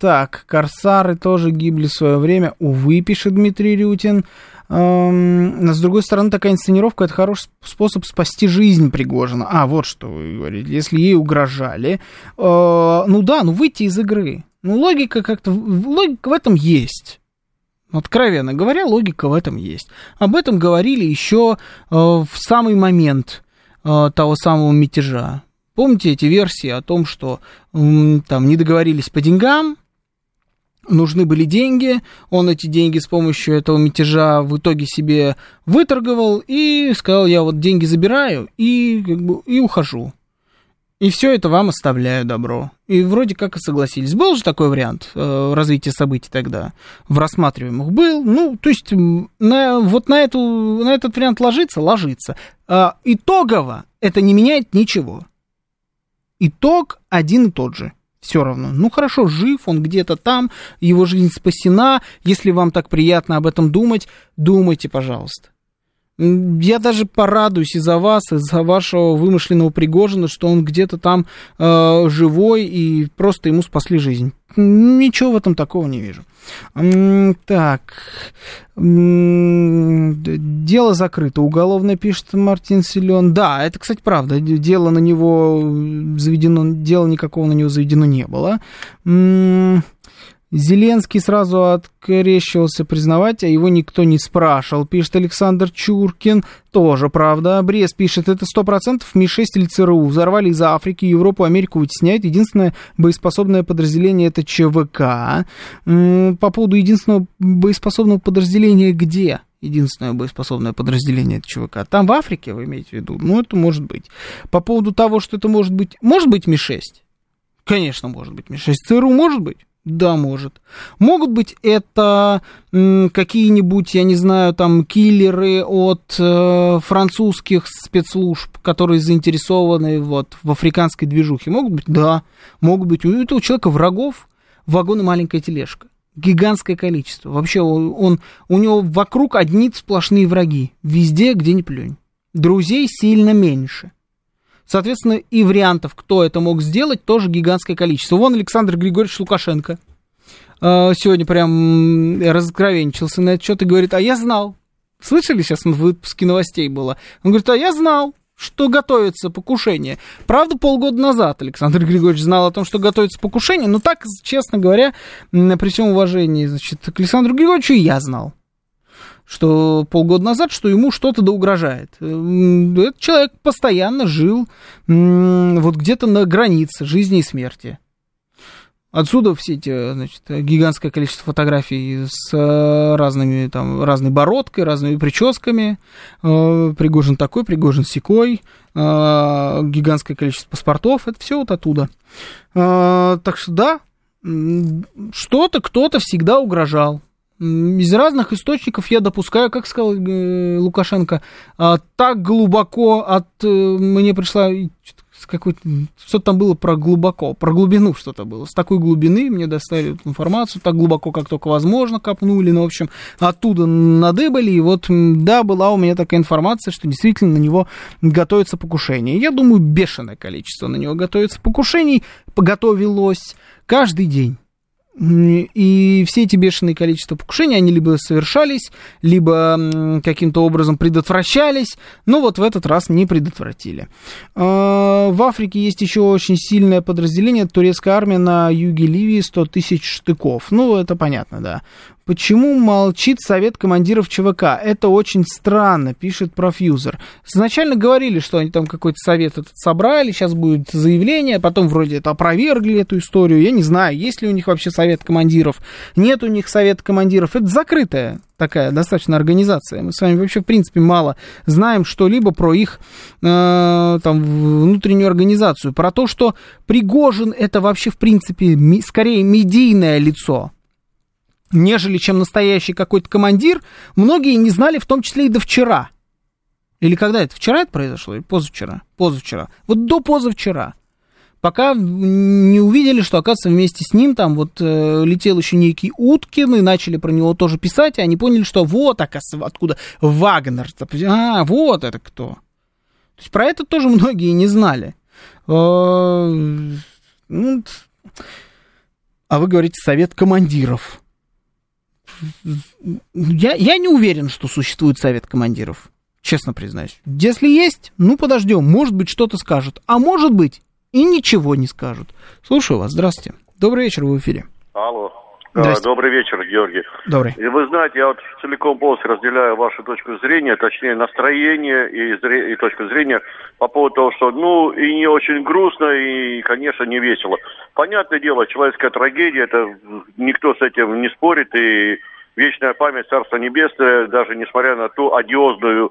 Так, корсары тоже гибли в свое время, увы, пишет Дмитрий Рютин. Но, с другой стороны, такая инсценировка – это хороший способ спасти жизнь Пригожина. А, вот что вы говорите. Если ей угрожали, э, ну да, ну выйти из игры. Ну логика как-то, логика в этом есть. Откровенно говоря, логика в этом есть. Об этом говорили еще э, в самый момент э, того самого мятежа. Помните эти версии о том, что э, там не договорились по деньгам, нужны были деньги, он эти деньги с помощью этого мятежа в итоге себе выторговал и сказал, я вот деньги забираю и, как бы, и ухожу. И все это вам оставляю добро. И вроде как и согласились. Был же такой вариант э, развития событий тогда? В рассматриваемых был. Ну, то есть на, вот на, эту, на этот вариант ложится? Ложится. Э, итогово это не меняет ничего. Итог один и тот же. Все равно. Ну, хорошо, жив, он где-то там, его жизнь спасена. Если вам так приятно об этом думать, думайте, пожалуйста. Я даже порадуюсь и за вас, и за вашего вымышленного Пригожина, что он где-то там э, живой, и просто ему спасли жизнь. Ничего в этом такого не вижу. Так. Дело закрыто. Уголовное, пишет Мартин Силен. Да, это, кстати, правда. Дело на него заведено, дела никакого на него заведено не было. Зеленский сразу открещивался признавать, а его никто не спрашивал, пишет Александр Чуркин. Тоже правда. Брест пишет, это сто процентов эм и шесть или цэ эр у. Взорвали из Африки, Европу, Америку вытесняют. Единственное боеспособное подразделение это че вэ ка. По поводу единственного боеспособного подразделения где? Единственное боеспособное подразделение это че вэ ка. Там в Африке, вы имеете в виду? Ну, это может быть. По поводу того, что это может быть... Может быть эм и шесть? Конечно, может быть эм и шесть. цэ эр у может быть? Да, может. Могут быть это м, какие-нибудь, я не знаю, там, киллеры от э, французских спецслужб, которые заинтересованы вот, в африканской движухе. Могут быть, да. Могут быть. У этого человека врагов вагон и маленькая тележка. Гигантское количество. Вообще он, он, у него вокруг одни сплошные враги. Везде, где ни плюнь. Друзей сильно меньше. Соответственно, и вариантов, кто это мог сделать, тоже гигантское количество. Вон Александр Григорьевич Лукашенко сегодня прям разоткровенничался на этот счет и говорит, а я знал. Слышали, сейчас в выпуске новостей было? Он говорит, а я знал, что готовится покушение. Правда, полгода назад Александр Григорьевич знал о том, что готовится покушение, но так, честно говоря, при всем уважении, значит, к Александру Григорьевичу и я знал, что полгода назад, что ему что-то да угрожает. Этот человек постоянно жил вот где-то на границе жизни и смерти. Отсюда все эти, значит, гигантское количество фотографий с разными, там, разной бородкой, разными прическами. Пригожин такой, Пригожин сякой. Гигантское количество паспортов. Это все вот оттуда. Так что да, что-то кто-то всегда угрожал. Из разных источников я допускаю, как сказал Лукашенко, так глубоко от... Мне пришла... Что-то там было про глубоко, про глубину что-то было. С такой глубины мне доставили эту информацию, так глубоко, как только возможно, копнули. Ну, в общем, оттуда надыбали. И вот, да, была у меня такая информация, что действительно на него готовится покушение. Я думаю, бешеное количество на него готовится покушений, готовилось каждый день. И все эти бешеные количества покушений, они либо совершались, либо каким-то образом предотвращались, но вот в этот раз не предотвратили. В Африке есть еще очень сильное подразделение, турецкая армия на юге Ливии, сто тысяч штыков. Ну, это понятно, да. Почему молчит совет командиров ЧВК? Это очень странно, пишет профьюзер. Изначально говорили, что они там какой-то совет этот собрали, сейчас будет заявление, потом вроде это опровергли эту историю. Я не знаю, есть ли у них вообще совет командиров, нет у них совета командиров. Это закрытая такая достаточно организация. Мы с вами вообще, в принципе, мало знаем что-либо про их э, там, внутреннюю организацию. Про то, что Пригожин это вообще, в принципе, ми- скорее медийное лицо, нежели чем настоящий какой-то командир, многие не знали, в том числе и до вчера. Или когда это? Вчера это произошло? Или позавчера? Позавчера. Вот до позавчера. Пока не увидели, что, оказывается, вместе с ним там вот э, летел еще некий Уткин, и начали про него тоже писать, и они поняли, что вот, оказывается, откуда Вагнер. А, вот это кто. То есть про это тоже многие не знали. А вы говорите, совет командиров. Я, я не уверен, что существует совет командиров, честно признаюсь. Если есть, ну подождем, может быть, что-то скажут, а может быть и ничего не скажут. Слушаю вас, здравствуйте. Добрый вечер, вы в эфире. Алло. Здравствуйте. Добрый вечер, Георгий. Добрый. И вы знаете, я вот целиком полностью разделяю вашу точку зрения, точнее настроение и, зре... и точку зрения по поводу того, что ну и не очень грустно, и, конечно, не весело. Понятное дело, человеческая трагедия, это никто с этим не спорит, и вечная память Царства Небесное, даже несмотря на ту одиозную э,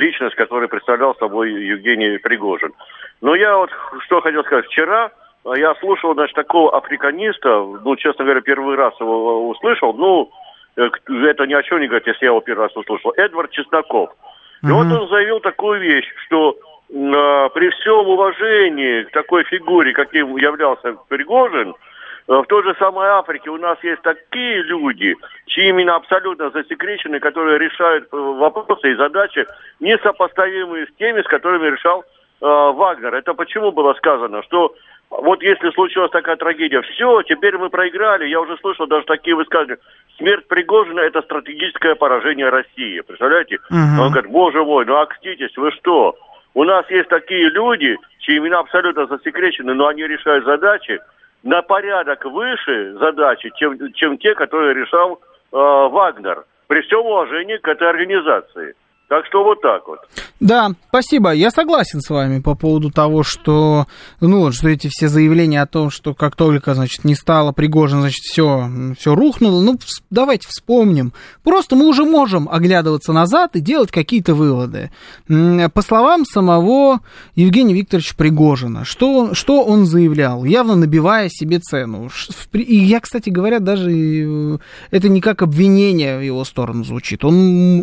личность, которую представлял собой Евгений Пригожин. Но я вот что хотел сказать. Вчера я слушал, значит, такого африканиста, ну, честно говоря, первый раз его услышал, ну, это ни о чем не говорит, если я его первый раз услышал, Эдвард Чесноков. И mm-hmm. вот он заявил такую вещь, что э, при всем уважении к такой фигуре, каким являлся Пригожин, э, в той же самой Африке у нас есть такие люди, чьи имена абсолютно засекречены, которые решают вопросы и задачи, несопоставимые с теми, с которыми решал э, Вагнер. Это почему было сказано, что вот если случилась такая трагедия, все, теперь мы проиграли. Я уже слышал даже такие высказывания. Смерть Пригожина – это стратегическое поражение России. Представляете? Uh-huh. Он говорит, боже мой, ну окститесь, вы что? У нас есть такие люди, чьи имена абсолютно засекречены, но они решают задачи на порядок выше задачи, чем, чем те, которые решал э, Вагнер. При всем уважении к этой организации. Так что вот так вот. Да, спасибо. Я согласен с вами по поводу того, что, ну, что эти все заявления о том, что как только, значит, не стало Пригожин, значит, все, все рухнуло. Ну, давайте вспомним. Просто мы уже можем оглядываться назад и делать какие-то выводы. По словам самого Евгения Викторовича Пригожина, что, что он заявлял, явно набивая себе цену. И я, кстати говоря, даже это не как обвинение в его сторону звучит. Он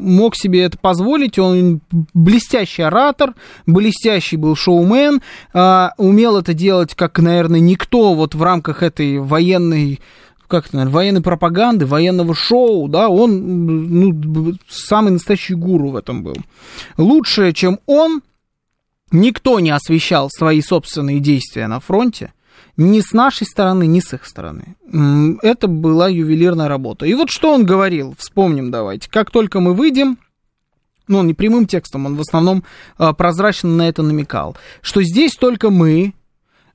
мог себе это позволить. Он блестящий оратор, блестящий был шоумен, умел это делать, как, наверное, никто вот в рамках этой военной, как это, наверное, военной пропаганды, военного шоу, да, он, ну, самый настоящий гуру в этом был. Лучше, чем он, никто не освещал свои собственные действия на фронте, ни с нашей стороны, ни с их стороны. Это была ювелирная работа. И вот что он говорил, вспомним давайте, как только мы выйдем, ну, не прямым текстом, он в основном прозрачно на это намекал, что здесь только мы,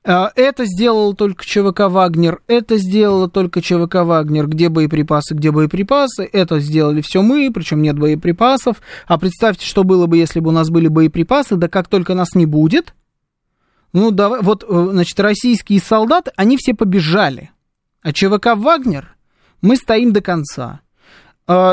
это сделал только ЧВК «Вагнер», это сделала только ЧВК «Вагнер», где боеприпасы, где боеприпасы, это сделали все мы, причем нет боеприпасов, а представьте, что было бы, если бы у нас были боеприпасы, да как только нас не будет, ну, давай, вот, значит, российские солдаты, они все побежали, а ЧВК «Вагнер» мы стоим до конца.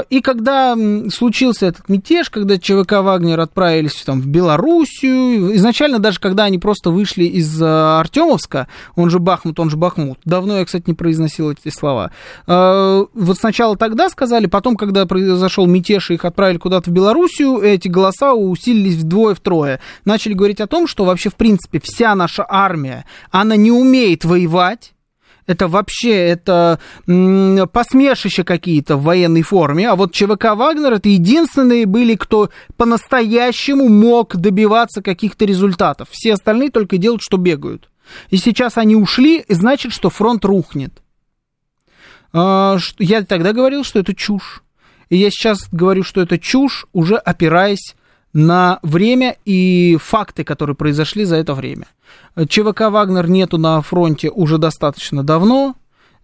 И когда случился этот мятеж, когда ЧВК «Вагнер» отправились там, в Белоруссию, изначально даже когда они просто вышли из Артёмовска, он же Бахмут, он же Бахмут, давно я, кстати, не произносил эти слова, вот сначала тогда сказали, потом, когда произошел мятеж и их отправили куда-то в Белоруссию, эти голоса усилились вдвое-втрое. Начали говорить о том, что вообще, в принципе, вся наша армия, она не умеет воевать, это вообще, это посмешище какие-то в военной форме. А вот ЧВК «Вагнер» — это единственные были, кто по-настоящему мог добиваться каких-то результатов. Все остальные только делают, что бегают. И сейчас они ушли, значит, что фронт рухнет. Я тогда говорил, что это чушь. И я сейчас говорю, что это чушь, уже опираясь на время и факты, которые произошли за это время. ЧВК «Вагнер» нету на фронте уже достаточно давно.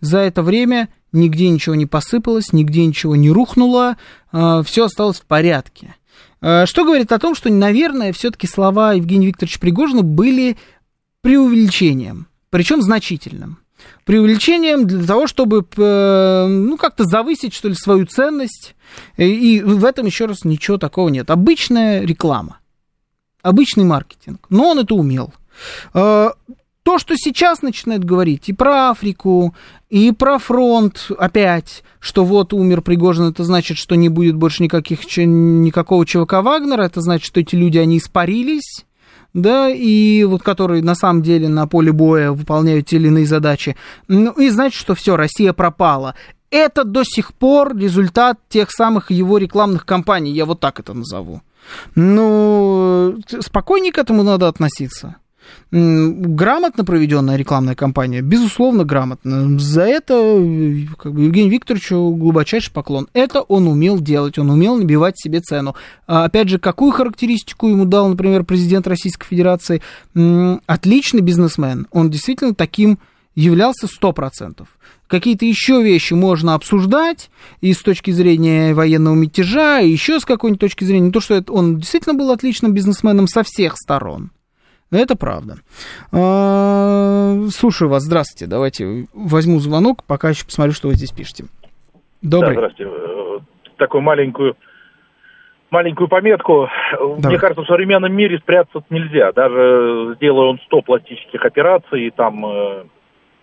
За это время нигде ничего не посыпалось, нигде ничего не рухнуло. Все осталось в порядке. Что говорит о том, что, наверное, все-таки слова Евгения Викторовича Пригожина были преувеличением, причем значительным. Преувеличением для того, чтобы ну, как-то завысить, что ли, свою ценность. И в этом, еще раз, ничего такого нет. Обычная реклама, обычный маркетинг. Но он это умел. То, что сейчас начинают говорить и про Африку, и про фронт опять, что вот умер Пригожин, это значит, что не будет больше никаких, никакого ЧВК «Вагнера», это значит, что эти люди, они испарились. Да, и вот которые на самом деле на поле боя выполняют те или иные задачи. Ну, и значит, что все, Россия пропала. Это до сих пор результат тех самых его рекламных кампаний, я вот так это назову. Ну, спокойнее к этому надо относиться. Грамотно проведенная рекламная кампания, безусловно, грамотно. За это как бы, Евгению Викторовичу глубочайший поклон. Это он умел делать, он умел набивать себе цену. А, опять же, какую характеристику ему дал, например, президент Российской Федерации? Отличный бизнесмен. Он действительно таким являлся сто процентов. Какие-то еще вещи можно обсуждать и с точки зрения военного мятежа, и еще с какой-нибудь точки зрения. Не то, что это, он действительно был отличным бизнесменом со всех сторон. Это правда. Слушаю вас. Здравствуйте. Давайте возьму звонок, пока еще посмотрю, что вы здесь пишете. Добрый. Да, здравствуйте. Такую маленькую, маленькую пометку. Давай. Мне кажется, в современном мире спрятаться нельзя. Даже сделал он сто пластических операций, там,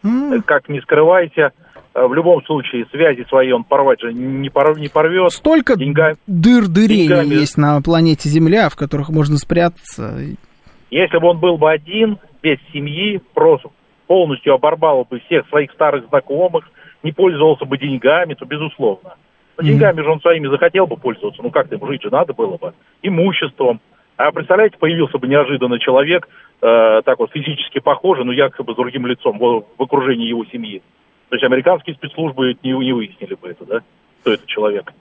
mm. как не скрывайте, в любом случае связи свои он порвать же не порвет. Столько Деньга... дыр-дырей есть на планете Земля, в которых можно спрятаться. Если бы он был бы один, без семьи, просто полностью оборвал бы всех своих старых знакомых, не пользовался бы деньгами, то безусловно. Но деньгами же он своими захотел бы пользоваться, ну как-то ему жить же надо было бы, имуществом. А представляете, появился бы неожиданно человек, э, так вот физически похожий, но якобы с другим лицом в, в окружении его семьи. То есть американские спецслужбы не, не выяснили бы это, да, кто это человек.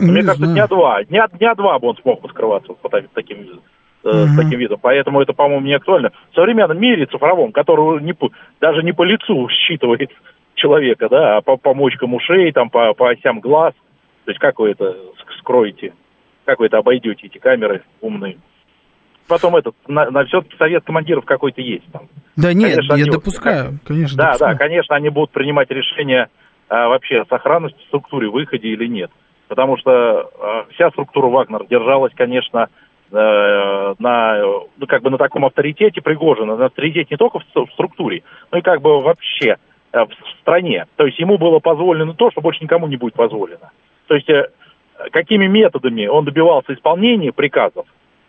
Мне кажется, дня два, дня, дня два бы он смог бы скрываться вот под таким видом. С таким видом. Поэтому это, по-моему, не актуально. В современном мире цифровом, который не по, даже не по лицу считывает человека, да, а по, по мочкам ушей, там, по, по осям глаз. То есть как вы это скроете? Как вы это обойдете, эти камеры умные? Потом этот, на, на все-таки совет командиров какой-то есть. Там. Да нет, конечно, я они, допускаю. Конечно, да, допускаю. Да, конечно, они будут принимать решение а, вообще о сохранности структуры, выходе или нет. Потому что а, вся структура «Вагнер» держалась, конечно, на, ну, как бы на таком авторитете Пригожина, на авторитете не только в, в структуре, но и как бы вообще в, в стране. То есть ему было позволено то, что больше никому не будет позволено. То есть какими методами он добивался исполнения приказов,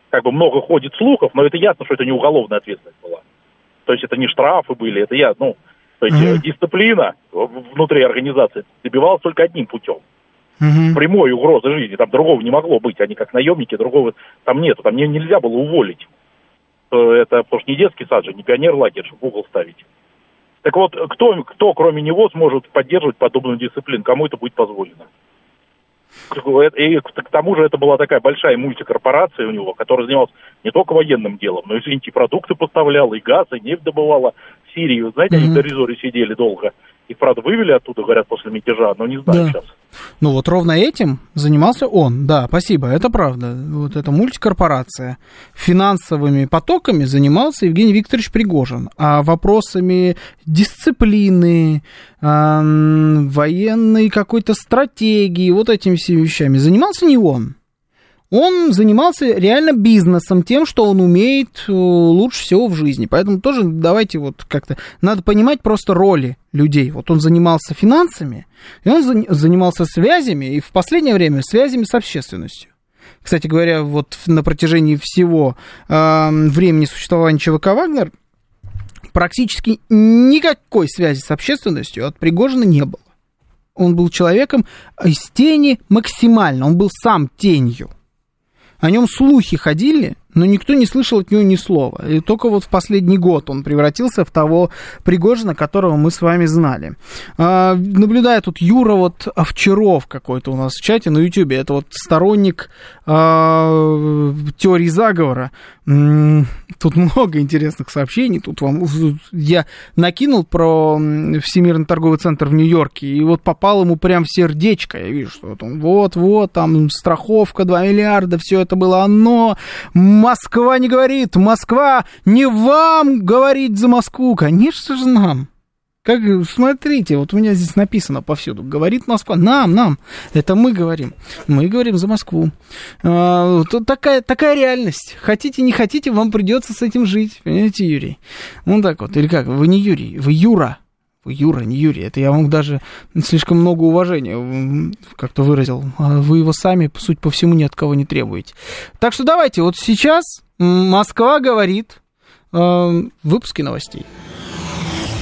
как бы много ходит слухов, но это ясно, что это не уголовная ответственность была. То есть это не штрафы были, это я, ну, то есть mm-hmm. дисциплина внутри организации добивалась только одним путем. Угу. Прямой угрозы жизни, там другого не могло быть, они как наемники, другого там нету, там нельзя было уволить. Это, потому что не детский сад же, не пионер-лагерь, чтобы в угол ставить. Так вот, кто, кто кроме него сможет поддерживать подобную дисциплину, кому это будет позволено? И к тому же это была такая большая мультикорпорация у него, которая занималась не только военным делом, но, извините, и продукты поставляла, и газ, и нефть добывала в Сирии. Вы знаете, mm-hmm. они в дорезоре сидели долго. Их, правда, вывели оттуда, говорят, после мятежа, но не знаю да. сейчас. Ну вот ровно этим занимался он, да, спасибо, это правда. Вот эта мультикорпорация. Финансовыми потоками занимался Евгений Викторович Пригожин. А вопросами дисциплины, эм, военной какой-то стратегии, вот этими всеми вещами занимался не он. Он занимался реально бизнесом, тем, что он умеет лучше всего в жизни. Поэтому тоже давайте вот как-то... Надо понимать просто роли людей. Вот он занимался финансами, и он занимался связями, и в последнее время связями с общественностью. Кстати говоря, вот на протяжении всего времени существования ЧВК «Вагнер» практически никакой связи с общественностью от Пригожина не было. Он был человеком из тени максимально. Он был сам тенью. О нем слухи ходили, но никто не слышал от него ни слова. И только вот в последний год он превратился в того Пригожина, которого мы с вами знали. А, наблюдая тут Юра вот Овчаров какой-то у нас в чате на Ютьюбе. Это вот сторонник а, теории заговора. Тут много интересных сообщений. Тут вам я накинул про Всемирный торговый центр в Нью-Йорке, и вот попал ему прям в сердечко. Я вижу, что вот-вот, там страховка два миллиарда, все это было оно. Москва не говорит, Москва не вам говорит за Москву. Конечно же нам. Как, смотрите, вот у меня здесь написано повсюду. Говорит Москва. Нам, нам. Это мы говорим. Мы говорим за Москву. А, тут такая, такая реальность. Хотите, не хотите, вам придется с этим жить. Понимаете, Юрий? Ну так вот. Или как? Вы не Юрий, вы Юра. Вы Юра, не Юрий. Это я вам даже слишком много уважения как-то выразил. Вы его сами, суть по всему, ни от кого не требуете. Так что давайте. Вот сейчас Москва говорит э, выпуски новостей.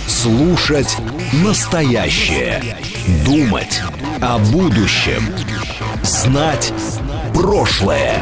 Слушать настоящее, думать о будущем, знать прошлое.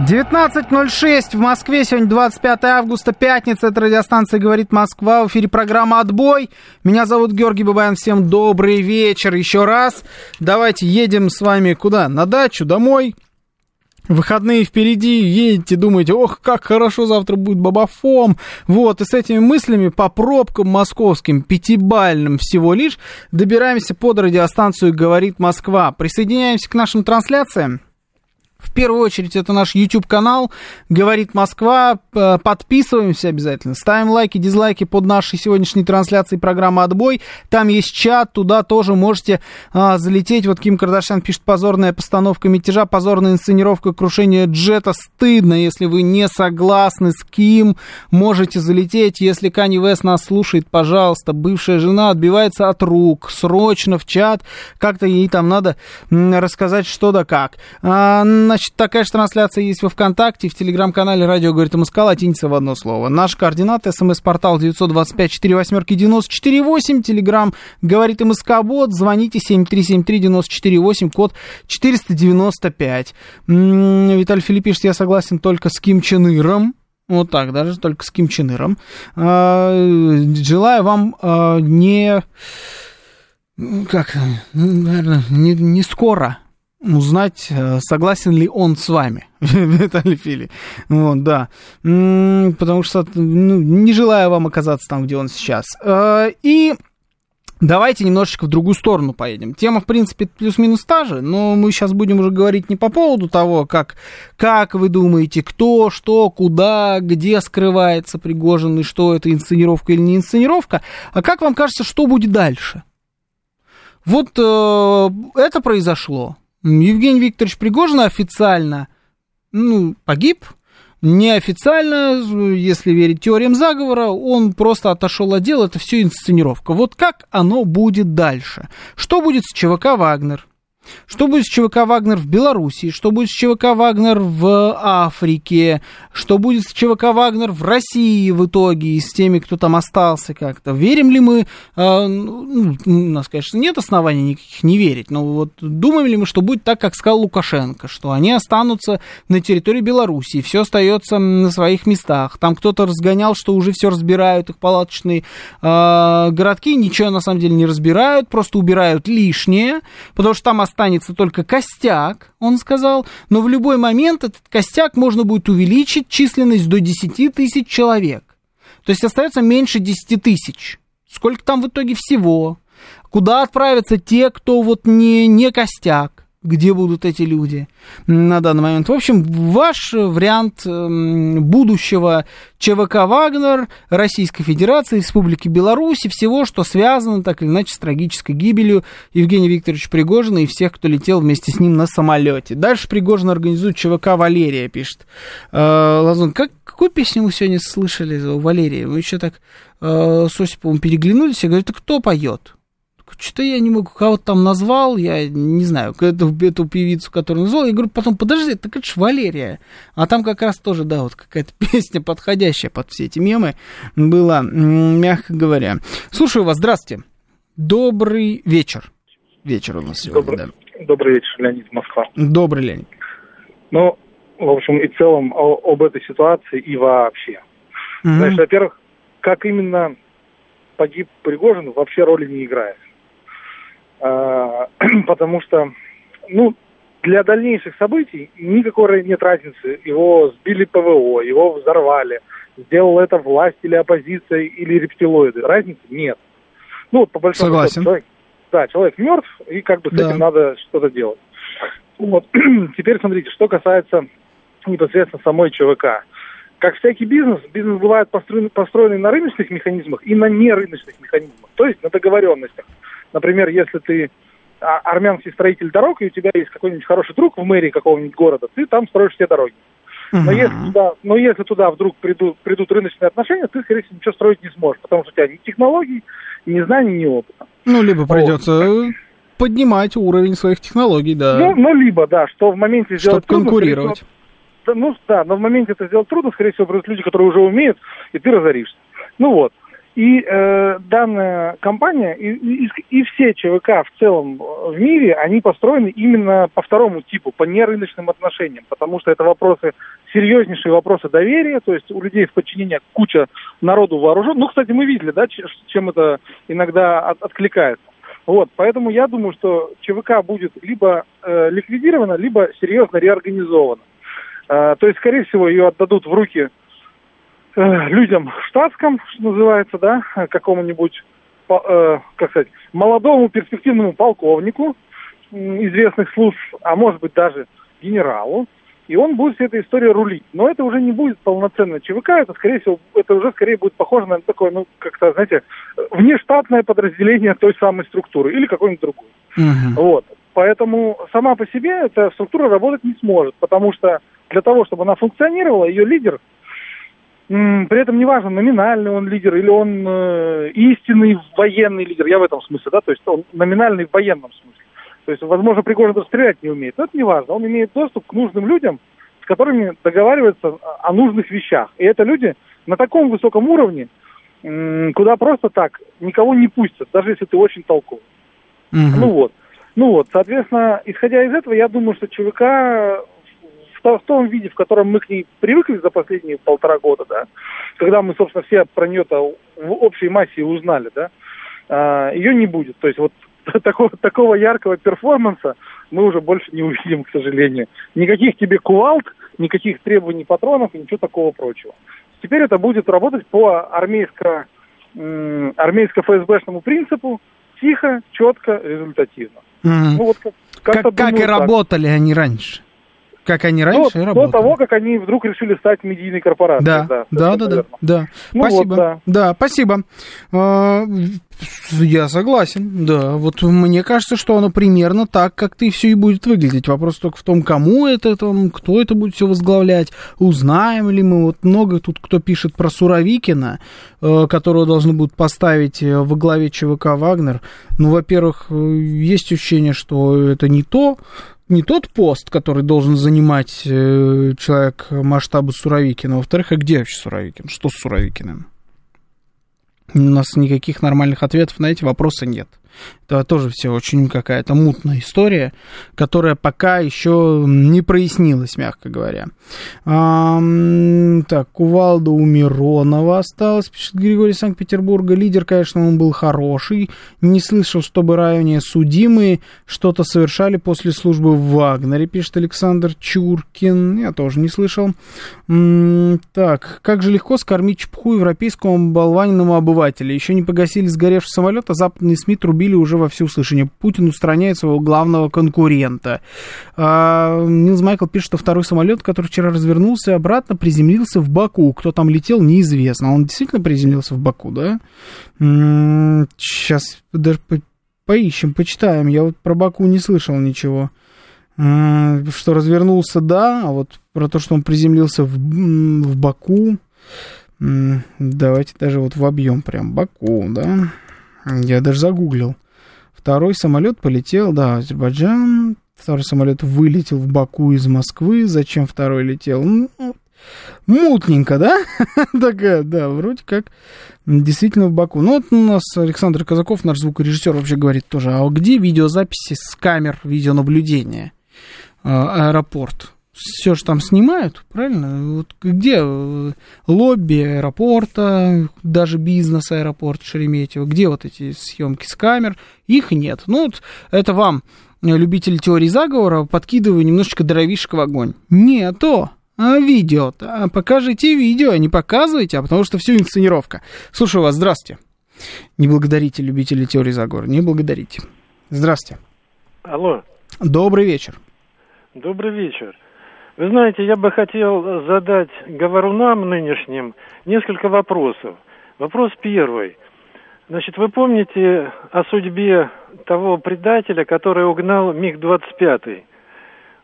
девятнадцать ноль шесть в Москве, сегодня двадцать пятого августа, пятница, это радиостанция «Говорит Москва», в эфире программа «Отбой». Меня зовут Георгий Бабаян, всем добрый вечер еще раз. Давайте едем с вами куда? На дачу, домой. Выходные впереди, едете, думаете, ох, как хорошо, завтра будет бабафом. Вот, и с этими мыслями по пробкам московским, пятибалльным всего лишь, добираемся под радиостанцию «Говорит Москва». Присоединяемся к нашим трансляциям. В первую очередь, это наш YouTube-канал «Говорит Москва». Подписываемся обязательно. Ставим лайки, дизлайки под нашей сегодняшней трансляцией программы «Отбой». Там есть чат, туда тоже можете а, залететь. Вот Ким Кардашьян пишет: позорная постановка мятежа, позорная инсценировка крушения джета. Стыдно, если вы не согласны с Ким. Можете залететь. Если Канье Уэст нас слушает, пожалуйста. Бывшая жена отбивается от рук. Срочно в чат. Как-то ей там надо рассказать, что да как. А, Значит, такая же трансляция есть во ВКонтакте, в телеграм-канале «Радио говорит Москва», латиница в одно слово. Наш координат: смс-портал девять два пять четыре восемь девять четыре восемь, телеграм «Говорит МСК Бот», звоните семь три семь три девять четыре восемь, код четыреста девяносто пять. Виталий Филипп пишет: я согласен только с Ким Чен Иром. Вот так, даже только с Ким Чен Иром. Желаю вам не... Как? Наверное, не, не скоро узнать, согласен ли он с вами, Виталий Фили. Вот, да. Потому что ну, не желаю вам оказаться там, где он сейчас. И давайте немножечко в другую сторону поедем. Тема, в принципе, плюс-минус та же, но мы сейчас будем уже говорить не по поводу того, как, как вы думаете, кто, что, куда, где скрывается Пригожин, и что это, инсценировка или не инсценировка, а как вам кажется, что будет дальше? Вот э, это произошло. Евгений Викторович Пригожин официально ну, погиб, неофициально, если верить теориям заговора, он просто отошел от дела, это все инсценировка. Вот как оно будет дальше? Что будет с ЧВК «Вагнер»? Что будет с ЧВК «Вагнер» в Беларуси? Что будет с ЧВК «Вагнер» в Африке? Что будет с ЧВК «Вагнер» в России в итоге и с теми, кто там остался как-то? Верим ли мы? Э, ну, у нас, конечно, нет оснований никаких не верить, но вот думаем ли мы, что будет так, как сказал Лукашенко, что они останутся на территории Беларуси, все остается на своих местах? Там кто-то разгонял, что уже все разбирают, их палаточные э, городки, ничего на самом деле не разбирают, просто убирают лишнее, потому что там осталось останется только костяк, он сказал, но в любой момент этот костяк можно будет увеличить численность до десяти тысяч человек. То есть остается меньше десяти тысяч. Сколько там в итоге всего? Куда отправятся те, кто вот не, не костяк? Где будут эти люди на данный момент? В общем, ваш вариант будущего ЧВК «Вагнер», Российской Федерации, Республики Беларусь и всего, что связано так или иначе с трагической гибелью Евгения Викторовича Пригожина и всех, кто летел вместе с ним на самолете. Дальше Пригожин организует ЧВК «Валерия», пишет Лазун. Как, какую песню мы сегодня слышали у Валерия? Мы еще так с Осиповым переглянулись и говорят, кто поет? Что-то я не могу, кого-то там назвал, я не знаю, эту, эту певицу, которую назвал, я говорю, потом, подожди, так это ж Валерия, а там как раз тоже, да, вот какая-то песня, подходящая под все эти мемы, была, мягко говоря. Слушаю вас, здравствуйте. Добрый вечер. Вечер у нас сегодня, Добрый, да. Добрый вечер, Леонид, Москва. Добрый, Леонид. Ну, в общем и целом, о, об этой ситуации и вообще. Mm-hmm. Значит, во-первых, как именно погиб Пригожин, вообще роли не играет. Потому что, ну, для дальнейших событий никакой нет разницы. Его сбили ПВО, его взорвали, сделала это власть или оппозиция, или рептилоиды. Разницы нет. Ну, вот по большому счету, человек, да, человек мертв, и как бы с да. этим надо что-то делать. Вот. Теперь смотрите, что касается непосредственно самой ЧВК. Как всякий бизнес, бизнес бывает построен, построен на рыночных механизмах и на нерыночных механизмах, то есть на договоренностях. Например, если ты армянский строитель дорог, и у тебя есть какой-нибудь хороший друг в мэрии какого-нибудь города, ты там строишь все дороги. Uh-huh. Но, если туда, но если туда вдруг придут, придут рыночные отношения, ты, скорее всего, ничего строить не сможешь, потому что у тебя ни технологий, ни знаний, ни опыта. Ну, либо придется вот. поднимать уровень своих технологий, да. Ну, ну, либо, да, что в моменте сделать трудно. Чтобы конкурировать. Всего, ну, да, но в моменте это сделать трудно, скорее всего, придут люди, которые уже умеют, и ты разоришься. Ну, вот. И э, данная компания и, и, и все ЧВК в целом в мире, они построены именно по второму типу, по нерыночным отношениям, потому что это вопросы, серьезнейшие вопросы доверия, то есть у людей в подчинении куча народу вооружен. Ну, кстати, мы видели, да, чем это иногда от, откликается. Вот, поэтому я думаю, что ЧВК будет либо э, ликвидировано, либо серьезно реорганизовано. Э, то есть, скорее всего, ее отдадут в руки людям в штатском, что называется, да, какому-нибудь, э, как сказать, молодому перспективному полковнику известных служб, а может быть даже генералу, и он будет всей этой историей рулить. Но это уже не будет полноценная ЧВК, это, скорее всего, это уже скорее будет похоже на такое, ну, как-то, знаете, внештатное подразделение той самой структуры или какой-нибудь другой. Uh-huh. Вот. Поэтому сама по себе эта структура работать не сможет, потому что для того, чтобы она функционировала, ее лидер, при этом неважно, номинальный он лидер или он э, истинный военный лидер, я в этом смысле, да, то есть он номинальный в военном смысле. То есть, возможно, Пригожин даже стрелять не умеет, но это неважно. Он имеет доступ к нужным людям, с которыми договаривается о нужных вещах. И это люди на таком высоком уровне, э, куда просто так никого не пустят, даже если ты очень толковый. Mm-hmm. Ну вот, ну вот, соответственно, исходя из этого, я думаю, что ЧВК... в том виде, в котором мы к ней привыкли за последние полтора года, да, когда мы, собственно, все про нее-то в общей массе узнали, да, ее не будет. То есть вот такого, такого яркого перформанса мы уже больше не увидим, к сожалению. Никаких тебе кувалд, никаких требований патронов и ничего такого прочего. Теперь это будет работать по армейско, армейско-ФСБшному принципу тихо, четко, результативно. Mm-hmm. Ну, вот как, как, как, думаю, как и так работали они раньше. Как они раньше до, работали. До того, как они вдруг решили стать медийной корпорацией. Да, да, да, да, да, да. Ну спасибо. Вот, да. да, спасибо. Я согласен, да. Вот мне кажется, что оно примерно так, как ты все и будет выглядеть. Вопрос только в том, кому это, там, кто это будет все возглавлять, узнаем ли мы. Вот много тут кто пишет про Суровикина, которого должны будут поставить во главе ЧВК «Вагнер». Ну, во-первых, есть ощущение, что это не то, не тот пост, который должен занимать человек масштаба Суровикина. Во-вторых, а где вообще Суровикин? Что с Суровикиным? У нас никаких нормальных ответов на эти вопросы нет. Это тоже все очень какая-то мутная история, которая пока еще не прояснилась, мягко говоря. А, так, кувалда у Миронова осталась, пишет Григорий Санкт-Петербурга. Лидер, конечно, он был хороший. Не слышал, чтобы ранее судимые что-то совершали после службы в Вагнере, пишет Александр Чуркин. Я тоже не слышал. М-м, так, как же легко скормить чепуху европейскому болваниному обывателю. Еще не погасили сгоревший самолет, а западные СМИ трубили уже во всеуслышание. Путин устраняет своего главного конкурента. А, Нилс Майкл пишет, что второй самолет, который вчера развернулся и обратно, приземлился в Баку. Кто там летел, неизвестно. Он действительно приземлился в Баку, да? М-м-м, сейчас даже по- поищем, почитаем. Я вот про Баку не слышал ничего. М-м-м, что развернулся, да, а вот про то, что он приземлился в, м-м, в Баку. М-м, давайте даже вот в объем прям Баку, да? Я даже загуглил. Второй самолет полетел, да, в Азербайджан. Второй самолет вылетел в Баку из Москвы. Зачем второй летел? Ну, мутненько, да? Такая, да, вроде как действительно в Баку. Ну, вот у нас Александр Казаков, наш звукорежиссер, вообще говорит тоже, а где видеозаписи с камер видеонаблюдения? Аэропорт. Все же там снимают, правильно? Вот где лобби аэропорта, даже бизнес аэропорта Шереметьево, где вот эти съемки с камер? Их нет. Ну, вот это вам, любители теории заговора, подкидываю немножечко дровишек в огонь. Нету. А видео-то? А покажите видео, а не показывайте, а потому что все инсценировка. Слушаю вас, здравствуйте. Не благодарите, любители теории заговора, не благодарите. Здравствуйте. Алло. Добрый вечер. Добрый вечер. Вы знаете, я бы хотел задать говорунам нынешним несколько вопросов. Вопрос первый. Значит, вы помните о судьбе того предателя, который угнал миг двадцать пять?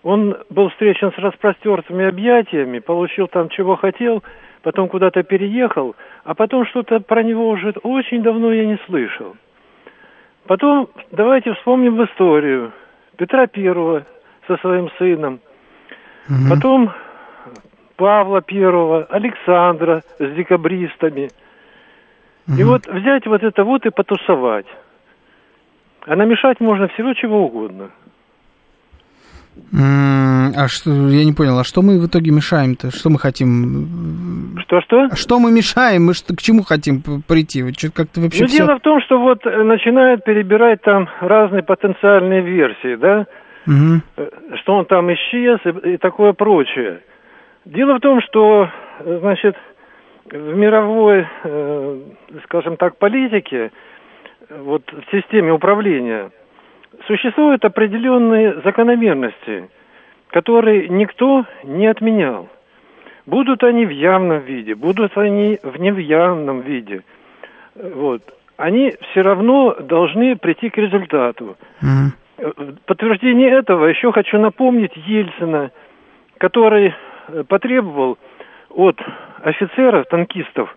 Он был встречен с распростертыми объятиями, получил там чего хотел, потом куда-то переехал, а потом что-то про него уже очень давно я не слышал. Потом давайте вспомним в историю Петра Первого со своим сыном, потом Павла Первого, Александра с декабристами. Mm-hmm. И вот взять вот это вот и потусовать. А намешать можно всего чего угодно. Mm-hmm. А что, я не понял, а что мы в итоге мешаем-то? Что мы хотим? Что-что? Что мы мешаем? Мы что, к чему хотим прийти? Вот что, как-то вообще ну, все... Дело в том, что вот начинают перебирать там разные потенциальные версии, да? Угу. Что он там исчез и, и такое прочее. Дело в том, что, значит, в мировой, э, скажем так, политике, вот в системе управления, существуют определенные закономерности, которые никто не отменял. Будут они в явном виде, будут они в неявном виде. Вот. Они все равно должны прийти к результату. Угу. В подтверждение этого еще хочу напомнить Ельцина, который потребовал от офицеров, танкистов,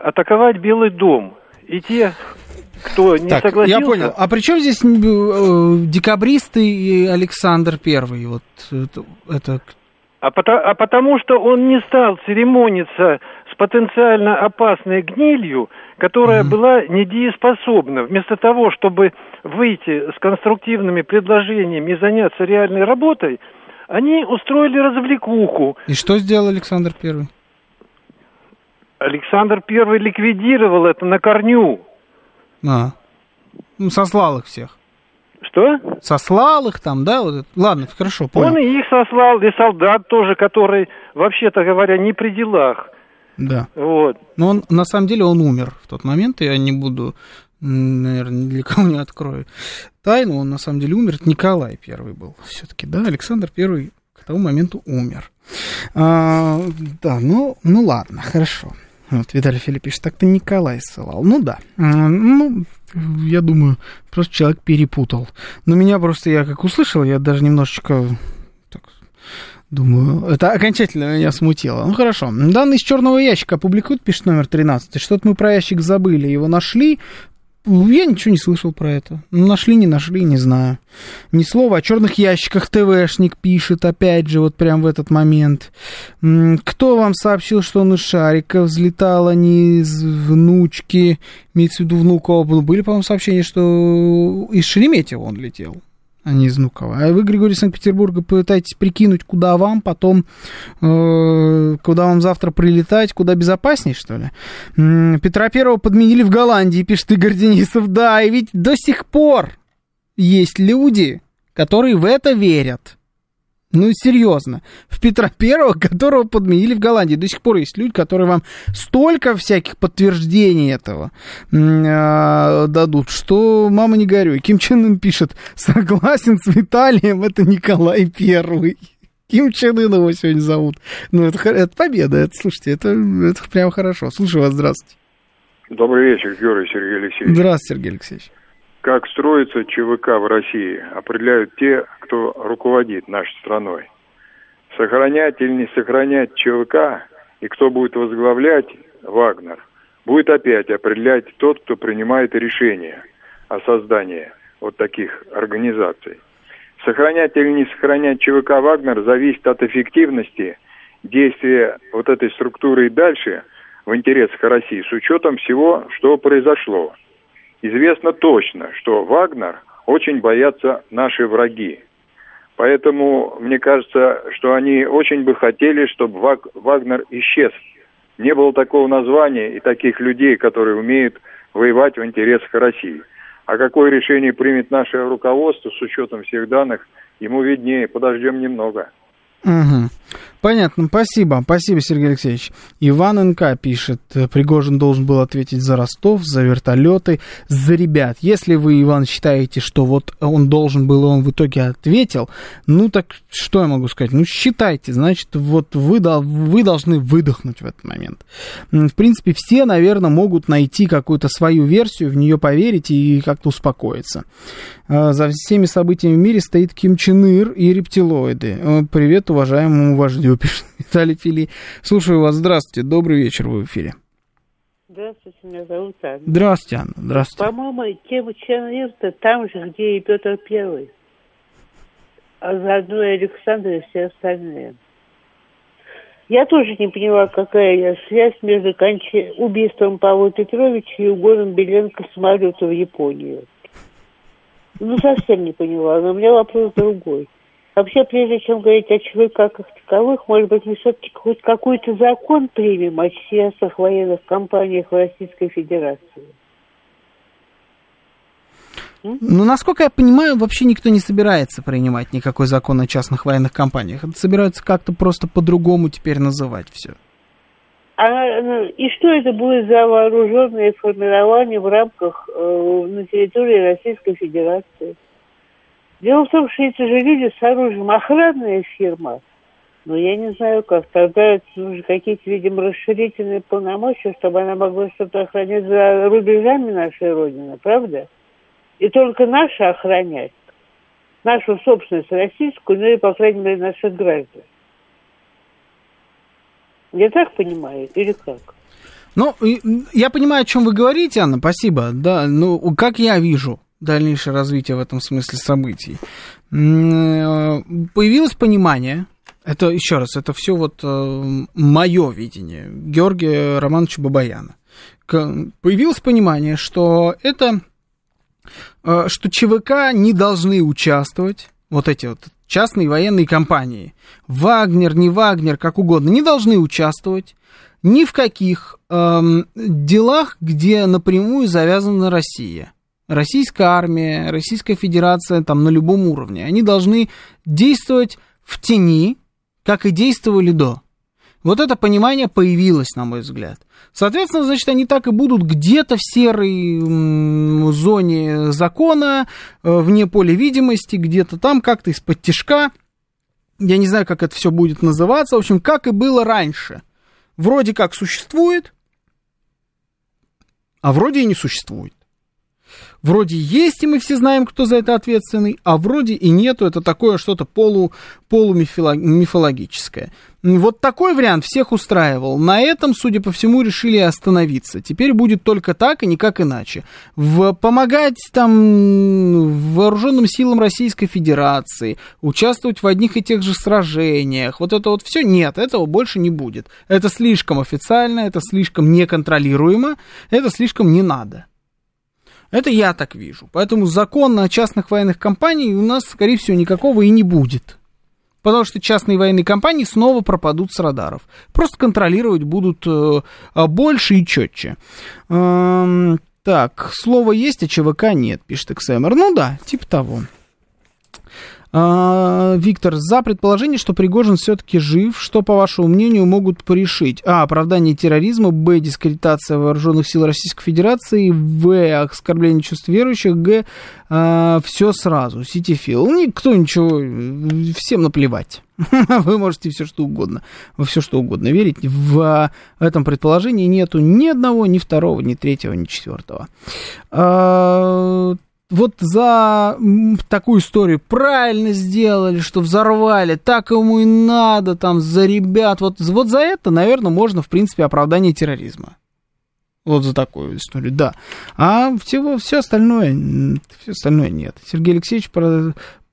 атаковать Белый дом. И те, кто не так, согласился... Я понял. А при чем здесь декабристы и Александр Первый? Вот это... а, потому, а потому что он не стал церемониться с потенциально опасной гнилью, которая mm-hmm. была недееспособна. Вместо того, чтобы выйти с конструктивными предложениями и заняться реальной работой, они устроили развлекуху. И что сделал Александр Первый? Александр Первый ликвидировал это на корню. А, ну сослал их всех. Что? Сослал их там, да? Вот. Ладно, хорошо, понял. Он и их сослал, и солдат тоже, который, вообще-то говоря, не при делах. Да. Вот. Но он, на самом деле, он умер в тот момент, и я не буду... Наверное, ни для кого не открою тайну. Он на самом деле умер. Это Николай Первый был все-таки, да? Александр Первый тому моменту умер. А, да, ну, ну ладно, хорошо. Вот Виталий Филиппович, так-то Николай ссылал. Ну да, ну, я думаю, просто человек перепутал. Но меня просто, я как услышал, я даже немножечко... Так, думаю, это окончательно меня смутило. Ну, хорошо. Данные из черного ящика опубликуют, пишет номер тринадцать. Что-то мы про ящик забыли, его нашли. Я ничего не слышал про это. Нашли, не нашли, не знаю. Ни слова о черных ящиках ТВшник пишет, опять же, вот прям в этот момент. Кто вам сообщил, что он из шариков взлетал, а не из внучки? Имеется в виду Внукова. Были, по-моему, сообщения, что из Шереметьево он летел, а не из Внукова. А вы, Григорий Санкт-Петербурга, пытаетесь прикинуть, куда вам потом, э, куда вам завтра прилетать, куда безопасней, что ли? М-м, Петра Первого подменили в Голландии, пишет Игорь Денисов. Да, и ведь до сих пор есть люди, которые в это верят. Ну, серьезно. В Петра Первого, которого подменили в Голландии. До сих пор есть люди, которые вам столько всяких подтверждений этого э, дадут, что мама не горюй. Ким Чен Ын пишет, согласен с Виталием, это Николай Первый. Ким Чен Ын его сегодня зовут. Ну, это, это победа. Это, слушайте, это, это прям хорошо. Слушаю вас, здравствуйте. Добрый вечер, Георгий Сергей Алексеевич. Здравствуйте, Сергей Алексеевич. Как строится ЧВК в России, определяют те, кто руководит нашей страной. Сохранять или не сохранять ЧВК и кто будет возглавлять Вагнер, будет опять определять тот, кто принимает решение о создании вот таких организаций. Сохранять или не сохранять ЧВК Вагнер зависит от эффективности действия вот этой структуры и дальше в интересах России с учетом всего, что произошло. Известно точно, что Вагнер очень боятся наши враги. Поэтому, мне кажется, что они очень бы хотели, чтобы Вагнер исчез. Не было такого названия и таких людей, которые умеют воевать в интересах России. А какое решение примет наше руководство с учетом всех данных, ему виднее. Подождем немного. Угу. Понятно, спасибо, спасибо, Сергей Алексеевич. Иван НК пишет, Пригожин должен был ответить за Ростов, за вертолеты, за ребят. Если вы, Иван, считаете, что вот он должен был, он в итоге ответил, ну так что я могу сказать? Ну считайте, значит, вот вы, вы должны выдохнуть в этот момент. В принципе, все, наверное, могут найти какую-то свою версию, в нее поверить и как-то успокоиться. За всеми событиями в мире стоит Ким Чен Ир и рептилоиды. Привет уважаемому вождю. Пишет Виталий Фили. Слушаю вас, здравствуйте, добрый вечер, вы в эфире. Здравствуйте, меня зовут Анна. Здравствуйте, Анна, здравствуйте. По-моему, тема Чен-Ир-то там же, где и Петр Первый, а заодно и Александр, и все остальные. Я тоже не поняла, какая связь между кончи... убийством Павла Петровича и угоном Беленко самолета в Японию. Ну, совсем не поняла, но у меня вопрос другой. Вообще, прежде чем говорить о ЧВК как таковых, может быть, мы все-таки хоть какой-то закон примем о честных военных компаниях Российской Федерации? Ну, насколько я понимаю, вообще никто не собирается принимать никакой закон о частных военных компаниях. Это собираются как-то просто по-другому теперь называть все. А, и что это будет за вооруженное формирование в рамках э, на территории Российской Федерации? Дело в том, что эти же люди с оружием охранная фирма, но я не знаю как, тогда нужно какие-то, видимо, расширительные полномочия, чтобы она могла что-то охранять за рубежами нашей Родины, правда? И только наши охранять, нашу собственность российскую, ну и, по крайней мере, наших граждан. Я так понимаю, или как? Ну, я понимаю, о чем вы говорите, Анна, спасибо, да, ну, как я вижу дальнейшее развитие в этом смысле событий. Появилось понимание, это, еще раз, это все вот мое видение Георгия Романовича Бабаяна. Появилось понимание, что это, что ЧВК не должны участвовать, вот эти вот частные военные компании, Вагнер, не Вагнер, как угодно, не должны участвовать ни в каких эм, делах, где напрямую завязана Россия. Российская армия, Российская Федерация, там, на любом уровне, они должны действовать в тени, как и действовали до. Вот это понимание появилось, на мой взгляд. Соответственно, значит, они так и будут где-то в серой м- зоне закона, э, вне поля видимости, где-то там как-то из-под тишка я не знаю, как это все будет называться, в общем, как и было раньше. Вроде как существует, а вроде и не существует. Вроде есть, и мы все знаем, кто за это ответственный, а вроде и нету. Это такое что-то полу, полумифологическое. Вот такой вариант всех устраивал. На этом, судя по всему, решили остановиться. Теперь будет только так и никак иначе. В, помогать там вооруженным силам Российской Федерации, участвовать в одних и тех же сражениях, вот это вот все, нет, этого больше не будет. Это слишком официально, это слишком неконтролируемо, это слишком не надо. Это я так вижу. Поэтому закона о частных военных компаниях у нас, скорее всего, никакого и не будет. Потому что частные военные компании снова пропадут с радаров. Просто контролировать будут больше и четче. Так, слово есть, а ЧВК нет, пишет Эксэмер. Ну да, типа того. Виктор, за предположение, что Пригожин все-таки жив, что, по вашему мнению, могут порешить? А. Оправдание терроризма. Б. Дискредитация вооруженных сил Российской Федерации. В. Оскорбление чувств верующих. Г. А, все сразу. Ситифил. Никто ничего... Всем наплевать. Вы можете все что угодно, во все что угодно верить. В этом предположении нету ни одного, ни второго, ни третьего, ни четвертого. А, вот за такую историю правильно сделали, что взорвали, так ему и надо, там, за ребят. Вот, вот за это, наверное, можно, в принципе, оправдание терроризма. Вот за такую историю, да. А всего, все остальное, все остальное нет. Сергей Алексеевич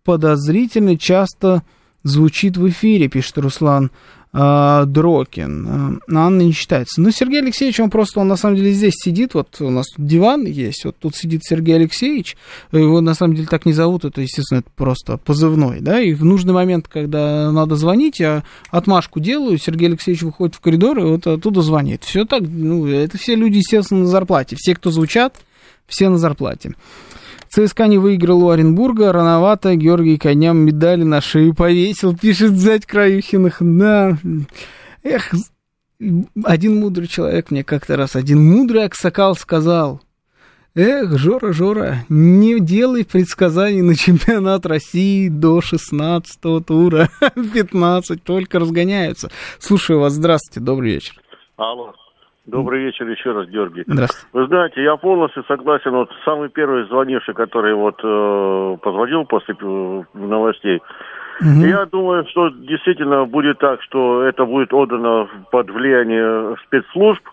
подозрительно часто звучит в эфире, пишет Руслан Дрокин. Анна не считается. Ну, Сергей Алексеевич, он просто, он на самом деле здесь сидит, вот у нас тут диван есть, вот тут сидит Сергей Алексеевич, его на самом деле так не зовут, это, естественно, это просто позывной, да, и в нужный момент, когда надо звонить, я отмашку делаю, Сергей Алексеевич выходит в коридор и вот оттуда звонит. Все так, ну, это все люди, естественно, на зарплате, все, кто звучат, все на зарплате. ЦСКА не выиграл у Оренбурга, рановато, Георгий коням медали на шею повесил, пишет зять Краюхиных, да. Эх, один мудрый человек мне как-то раз, один мудрый аксакал сказал, эх, Жора, Жора, не делай предсказаний на чемпионат России до шестнадцатого тура, пятнадцать только разгоняются. Слушаю вас, здравствуйте, добрый вечер. Алло. Добрый вечер еще раз, Георгий. Здравствуйте. Вы знаете, я полностью согласен. Вот самый первый звонивший, который вот э, позвонил после э, новостей. Угу. Я думаю, что действительно будет так, что это будет отдано под влияние спецслужб.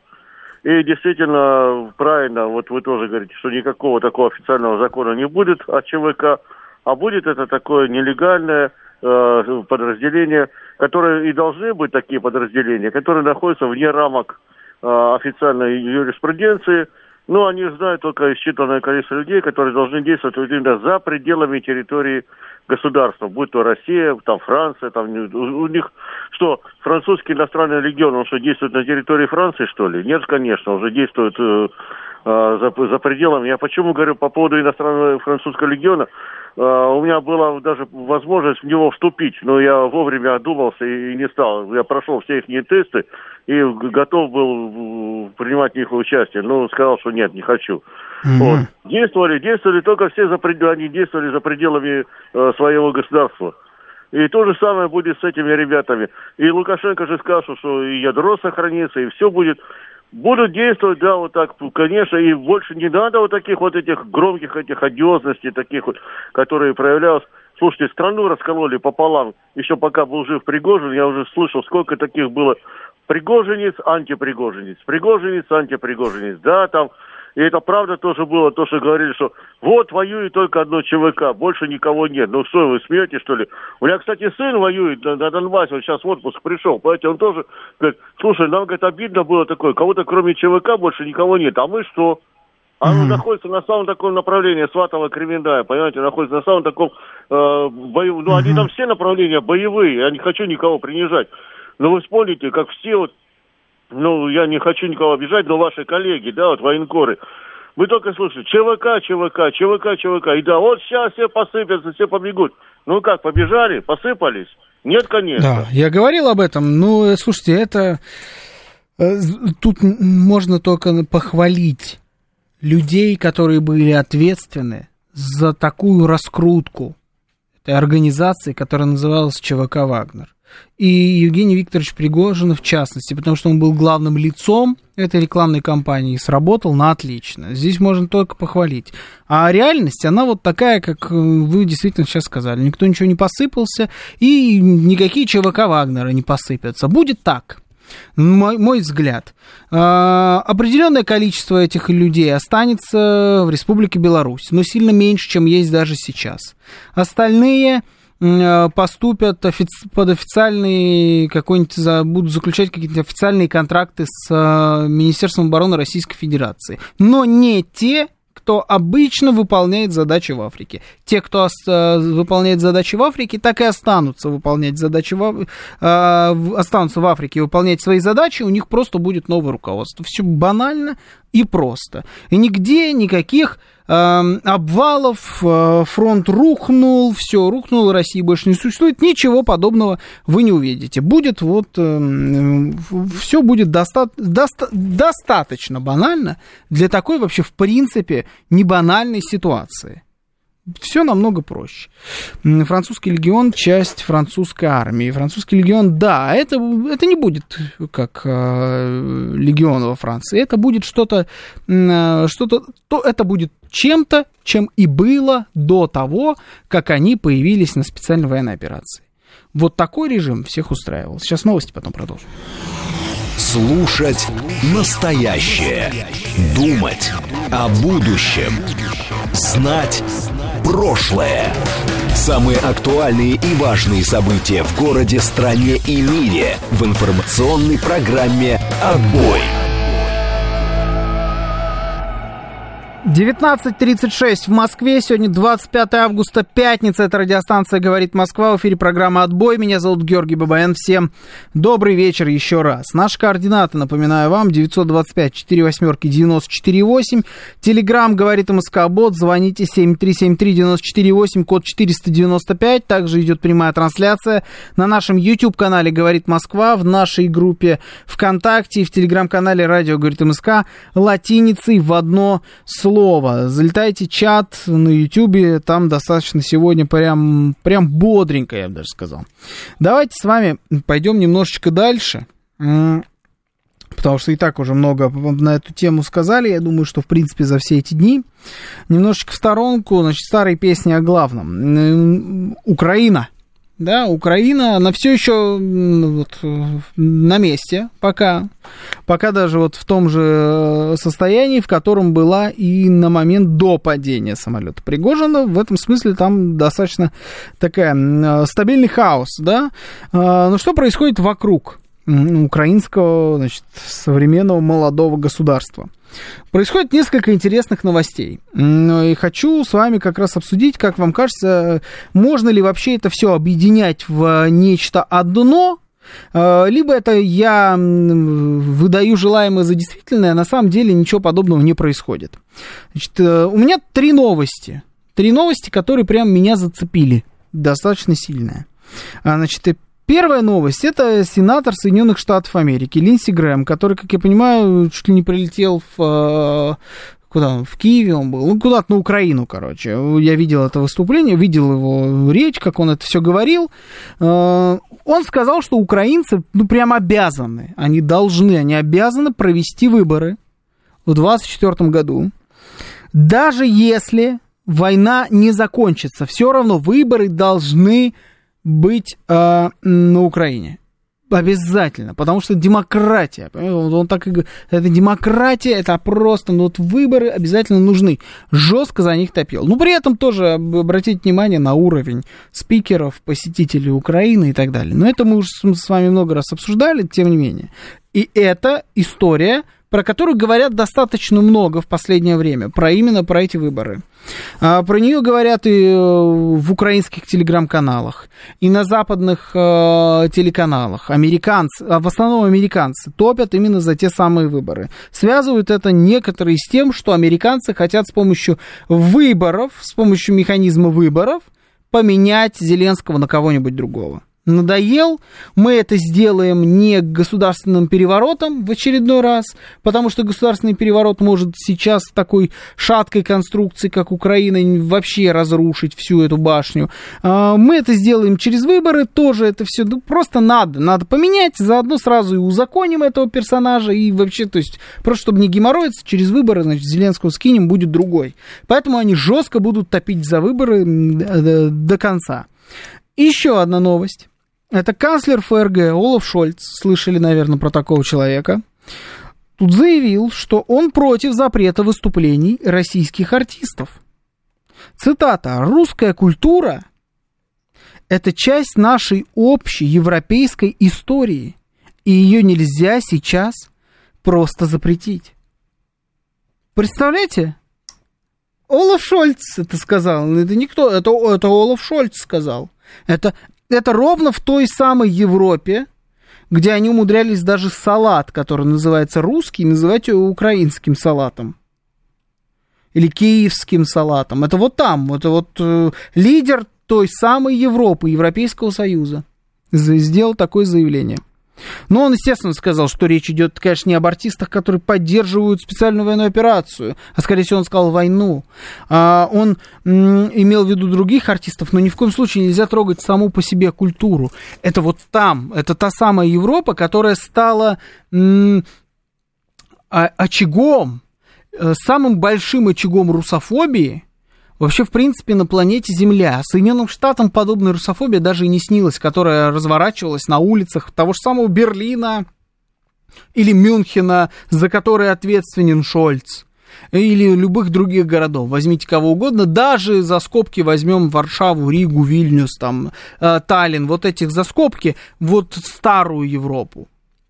И действительно, правильно, вот вы тоже говорите, что никакого такого официального закона не будет от ЧВК. А будет это такое нелегальное э, подразделение, которое и должны быть такие подразделения, которые находятся вне рамок официальной юриспруденции, но они знают только исчитанное количество людей, которые должны действовать именно за пределами территории государства, будь то Россия, там Франция, там у них что, французский иностранный легион, он что, действует на территории Франции, что ли? Нет, конечно, уже действует э, э, за, за пределами. Я почему говорю по поводу иностранного французского легиона? Uh, у меня была даже возможность в него вступить, но я вовремя одумался и, и не стал. Я прошел все их тесты и готов был принимать в них участие, но сказал, что нет, не хочу. Mm-hmm. Вот. Действовали, действовали только все за пределами, они действовали за пределами э, своего государства. И то же самое будет с этими ребятами. И Лукашенко же сказал, что и ядро сохранится, и все будет... Будут действовать, да, вот так, конечно, и больше не надо вот таких вот этих громких, этих одиозностей, таких вот, которые проявлялись. Слушайте, страну раскололи пополам, еще пока был жив Пригожин, я уже слышал, сколько таких было. Пригожинец, антипригожинец, пригожинец, антипригожинец, да, там. И это правда тоже было, то, что говорили, что вот воюет только одно ЧВК, больше никого нет. Ну что, вы смеете, что ли? У меня, кстати, сын воюет на, на Донбассе, он сейчас в отпуск пришел, понимаете, он тоже говорит, слушай, нам, говорит, обидно было такое, кого-то кроме ЧВК больше никого нет, а мы что? А оно mm-hmm. находится на самом таком направлении Сватова, Кремендая, понимаете, находится на самом таком э, боевом, ну mm-hmm. они там все направления боевые, я не хочу никого принижать, но вы вспомните, как все вот, ну, я не хочу никого обижать, но ваши коллеги, да, вот военкоры, вы только слушайте, ЧВК, ЧВК, ЧВК, ЧВК, и да, вот сейчас все посыпятся, все побегут. Ну как, побежали, посыпались? Нет, конечно. Да, я говорил об этом, но, слушайте, это... Тут можно только похвалить людей, которые были ответственны за такую раскрутку. организации, которая называлась ЧВК «Вагнер». И Евгений Викторович Пригожин в частности, потому что он был главным лицом этой рекламной кампании и сработал на отлично. Здесь можно только похвалить. А реальность, она вот такая, как вы действительно сейчас сказали. Никто ничего не посыпался, и никакие ЧВК «Вагнера» не посыпятся. Будет так. Мой, мой взгляд, определенное количество этих людей останется в Республике Беларусь, но сильно меньше, чем есть даже сейчас. Остальные поступят офици- под официальные, какой-нибудь, будут заключать какие-то официальные контракты с Министерством обороны Российской Федерации, но не те, кто обычно выполняет задачи в Африке. Те, кто ост- выполняет задачи в Африке, так и останутся выполнять задачи в, э, останутся в Африке и выполнять свои задачи, у них просто будет новое руководство. Все банально и просто. И нигде никаких э, обвалов, э, фронт рухнул, все рухнуло, России больше не существует, ничего подобного вы не увидите. Будет вот, э, э, все будет доста- доста- достаточно банально для такой вообще в принципе не банальной ситуации. Все намного проще. Французский легион – часть французской армии. Французский легион, да, это, это не будет как э, легион во Франции. Это будет что-то, э, что-то то, это будет чем-то, чем и было до того, как они появились на специальной военной операции. Вот такой режим всех устраивал. Сейчас новости, потом продолжим. Слушать настоящее. Думать о будущем. Знать прошлое. Самые актуальные и важные события в городе, стране и мире в информационной программе «Отбой». девятнадцать тридцать шесть в Москве. Сегодня двадцать пятого августа, пятница. Это радиостанция «Говорит Москва». В эфире программа «Отбой». Меня зовут Георгий Бабаян. Всем добрый вечер еще раз. Наши координаты, напоминаю вам, девятьсот двадцать пять сорок восемь девяносто четыре восемь. Телеграм «Говорит Москобот». Звоните семь три семь три девять четыре восемь, код четыреста девяносто пять. Также идет прямая трансляция на нашем YouTube-канале «Говорит Москва», в нашей группе ВКонтакте и в Телеграм-канале «Радио Говорит МСК» латиницей в одно слово. Слово. Залетайте в чат на Ютубе, там достаточно сегодня прям, прям бодренько, я бы даже сказал. Давайте с вами пойдем немножечко дальше, потому что и так уже много на эту тему сказали, я думаю, что в принципе за все эти дни. Немножечко в сторонку, значит, старые песни о главном. Украина. Да, Украина, она все еще вот, на месте, пока, пока даже вот в том же состоянии, в котором была и на момент до падения самолета Пригожина. В этом смысле там достаточно такая, стабильный хаос, да. Но что происходит вокруг украинского, значит, современного молодого государства? Происходит несколько интересных новостей. И хочу с вами как раз обсудить, как вам кажется, можно ли вообще это все объединять в нечто одно, либо это я выдаю желаемое за действительное, а на самом деле ничего подобного не происходит. Значит, у меня три новости. Три новости, которые прям меня зацепили. Достаточно сильные. Значит, первая новость – это сенатор Соединенных Штатов Америки Линдси Грэм, который, как я понимаю, чуть ли не прилетел в... Куда он? В Киеве он был. Ну, куда-то на Украину, короче. Я видел это выступление, видел его речь, как он это все говорил. Он сказал, что украинцы, ну, прям обязаны, они должны, они обязаны провести выборы в двадцать четвёртом году, даже если война не закончится. Все равно выборы должны быть э, на Украине. Обязательно, потому что демократия, он, он так и говорит, это демократия, это просто, ну вот выборы обязательно нужны. Жестко за них топил. Но при этом тоже обратите внимание на уровень спикеров, посетителей Украины и так далее. Но это мы уже с вами много раз обсуждали, тем не менее. И это история, про которую говорят достаточно много в последнее время, про именно про эти выборы. Про нее говорят и в украинских телеграм-каналах, и на западных телеканалах. Американцы, в основном американцы, топят именно за те самые выборы. Связывают это некоторые с тем, что американцы хотят с помощью выборов, с помощью механизма выборов поменять Зеленского на кого-нибудь другого. надоел, мы это сделаем не государственным переворотом в очередной раз, потому что государственный переворот может сейчас такой шаткой конструкции, как Украина, вообще разрушить всю эту башню. Мы это сделаем через выборы, тоже это все ну, просто надо, надо поменять, заодно сразу и узаконим этого персонажа, и вообще, то есть, просто чтобы не геморроиться, через выборы, значит, Зеленского скинем, будет другой. Поэтому они жестко будут топить за выборы до конца. Еще одна новость. Это канцлер ФРГ Олаф Шольц, слышали, наверное, про такого человека, тут заявил, что он против запрета выступлений российских артистов. Цитата. «Русская культура – это часть нашей общей европейской истории, и ее нельзя сейчас просто запретить». Представляете? Олаф Шольц это сказал. Это никто, это, это Олаф Шольц сказал. Это... Это ровно в той самой Европе, где они умудрялись даже салат, который называется русский, называть его украинским салатом. Или киевским салатом. Это вот там, это вот э, лидер той самой Европы, Европейского Союза, сделал такое заявление. Но он, естественно, сказал, что речь идет, конечно, не об артистах, которые поддерживают специальную военную операцию, а, скорее всего, он сказал войну. А он м- имел в виду других артистов, но ни в коем случае нельзя трогать саму по себе культуру. Это вот там, это та самая Европа, которая стала м- очагом, самым большим очагом русофобии, вообще, в принципе, на планете Земля. Соединенным Штатам подобная русофобия даже и не снилась, которая разворачивалась на улицах того же самого Берлина или Мюнхена, за который ответственен Шольц, или любых других городов. Возьмите кого угодно, даже за скобки возьмем Варшаву, Ригу, Вильнюс, там, Таллин, вот этих за скобки, вот старую Европу.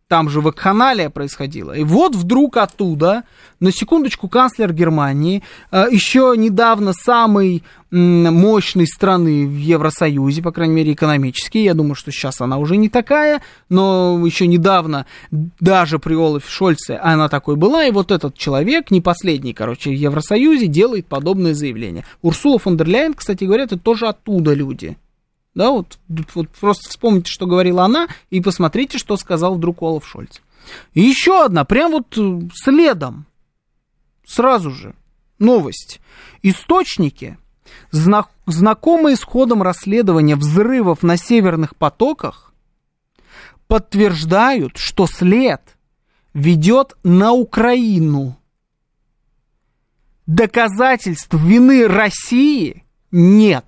Там же вакханалия происходила. И вот вдруг оттуда, на секундочку, канцлер Германии, еще недавно самой мощной страны в Евросоюзе, по крайней мере, экономически, я думаю, что сейчас она уже не такая, но еще недавно даже при Олафе Шольце она такой была, и вот этот человек, не последний, короче, в Евросоюзе, делает подобное заявление. Урсула фон дер Ляйен, кстати говоря, это тоже оттуда люди. Да, вот, вот просто вспомните, что говорила она, и посмотрите, что сказал вдруг Олаф Шольц. И еще одна, прям вот следом, сразу же, новость. Источники, зна- знакомые с ходом расследования взрывов на северных потоках, подтверждают, что след ведет на Украину. Доказательств вины России нет.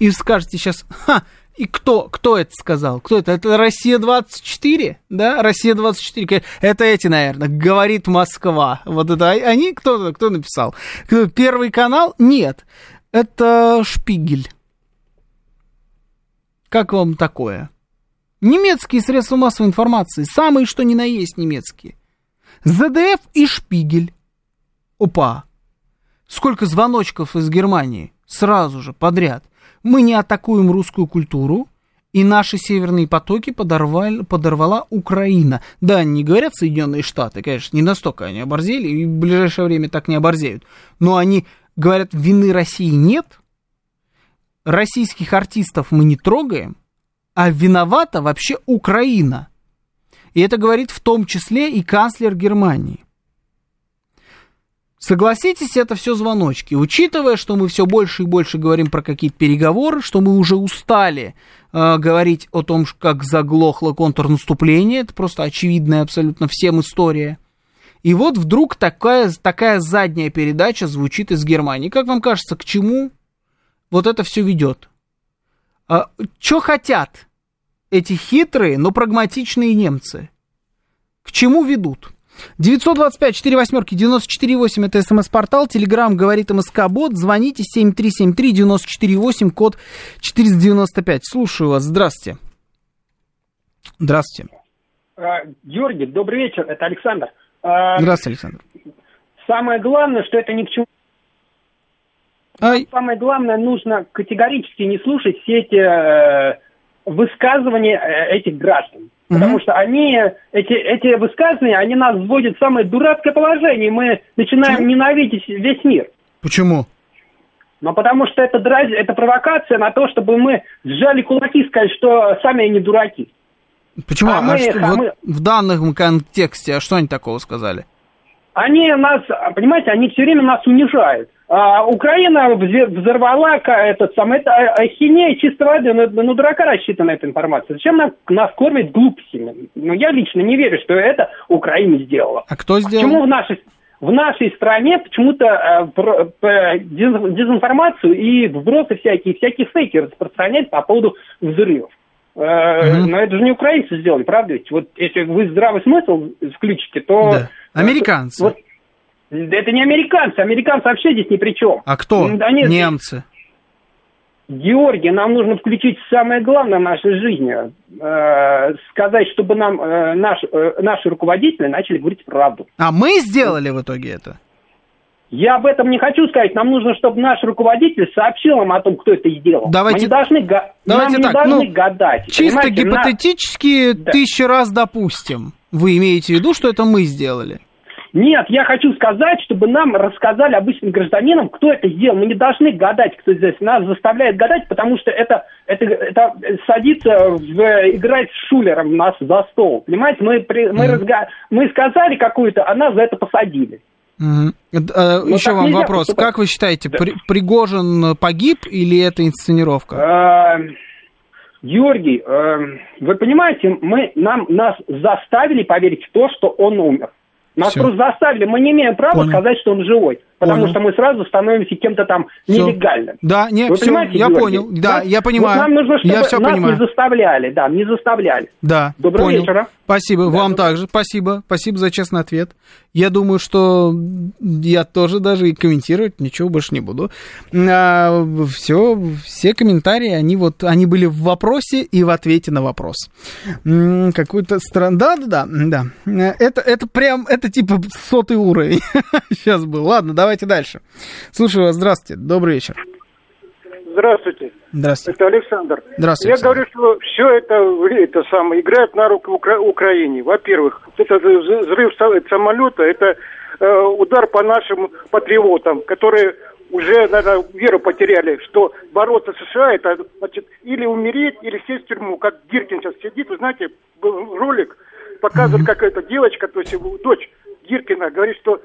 И скажете сейчас, ха, и кто, кто это сказал? Кто это? Это Россия двадцать четыре? Да, Россия двадцать четыре. Это эти, наверное, «Говорит Москва». Вот это они? Кто, кто написал? Первый канал? Нет. Это Шпигель. Как вам такое? Немецкие средства массовой информации. Самые, что ни на есть немецкие. зэ дэ эф и Шпигель. Опа. Сколько звоночков из Германии. Сразу же, подряд. Мы не атакуем русскую культуру, и наши северные потоки подорвали, подорвала Украина. Да, они не говорят Соединенные Штаты, конечно, не настолько они оборзели, и в ближайшее время так не оборзеют. Но они говорят, вины России нет, российских артистов мы не трогаем, а виновата вообще Украина. И это говорит в том числе и канцлер Германии. Согласитесь, это все звоночки. Учитывая, что мы все больше и больше говорим про какие-то переговоры, что мы уже устали э, говорить о том, как заглохло контрнаступление, это просто очевидная абсолютно всем история. И вот вдруг такая, такая задняя передача звучит из Германии. Как вам кажется, к чему вот это все ведет? А, что хотят эти хитрые, но прагматичные немцы? К чему ведут? девять два пять сорок восемь девять четыре восемь, это смс-портал, телеграм говорит МСК-бот, звоните семь три семь три девять четыре восемь, код четыреста девяносто пять. Слушаю вас, здравствуйте. Здравствуйте. Георгий, добрый вечер, это Александр. Здравствуйте, Александр. Самое главное, что это ни к чему... Ай. Самое главное, нужно категорически не слушать все эти высказывания этих граждан. Потому угу. что они, эти, эти высказывания, они нас вводят в самое дурацкое положение, и мы начинаем Почему? ненавидеть весь мир. Почему? Но потому что это, драз... это провокация на то, чтобы мы сжали кулаки и сказали, что сами они дураки. Почему? А а мы, что, а мы... вот в данном контексте, а что они такого сказали? Они нас, понимаете, они все время нас унижают. А Украина взорвала этот самый, это ахинея чистой воды, ну, ну дурака рассчитана эта информация. Зачем нам, нас кормят глупостями? Ну, я лично не верю, что это Украина сделала. А кто сделал? Почему в нашей... В нашей стране почему-то э, про, про дезинформацию и вбросы всякие, всякие фейки распространяют по поводу взрывов. Э, mm-hmm. Но это же не украинцы сделали, правда ведь? Вот если вы здравый смысл включите, то... Да. Американцы. Вот, это не американцы, американцы вообще здесь ни при чем. А кто? Они... Немцы. Георгий, нам нужно включить самое главное в нашей жизни. Э, сказать, чтобы нам э, наш, э, наши руководители начали говорить правду. А мы сделали в итоге это? Я об этом не хочу сказать. Нам нужно, чтобы наш руководитель сообщил нам о том, кто это сделал. Давайте, мы не должны, давайте нам не так, должны ну, гадать. Чисто понимаете? Гипотетически на... тысячи да. раз допустим. Вы имеете в виду, что это мы сделали? Нет, я хочу сказать, чтобы нам рассказали обычным гражданинам, кто это сделал. Мы не должны гадать, кто здесь. Нас заставляет гадать, потому что это, это, это садится, в, играть с шулером нас за стол. Понимаете, мы, при, мы, mm-hmm. разга... мы сказали какую-то, а нас за это посадили. Mm-hmm. А, еще вам нельзя, вопрос. Поступать. Как вы считаете, да. При, Пригожин погиб или это инсценировка? А- Георгий, э- вы понимаете, мы, нам, нас заставили поверить в то, что он умер. Нас Все. просто заставили, мы не имеем права Понял. сказать, что он живой, потому Понял. что мы сразу становимся кем-то там Все. нелегальным. Да, нет, Вы понимаете, я Георгий? понял, да, да, я понимаю. Вот нам нужно, чтобы я нас понимаю. не заставляли, да, не заставляли. Да, Доброго понял. вечера. Спасибо, да, вам да. также, спасибо, спасибо за честный ответ. Я думаю, что я тоже даже и комментировать ничего больше не буду. А, все, все комментарии, они вот, они были в вопросе и в ответе на вопрос. Какую-то страну, да, да, да, да. Это, это прям, это типа сотый уровень сейчас был. Ладно, давайте дальше. Слушаю вас, здравствуйте, добрый вечер. Здравствуйте. Здравствуйте. Это Александр. Здравствуйте. Я Александр. говорю, что все это, это самое, играет на руку Укра- Украине. Во-первых, это взрыв самолета, это э, удар по нашим патриотам, которые уже, наверное, веру потеряли, что бороться с США, это значит или умереть, или сесть в тюрьму. Как Гиркин сейчас сидит, вы знаете, был ролик, показывает, mm-hmm. как эта девочка, то есть его дочь Гиркина, говорит, что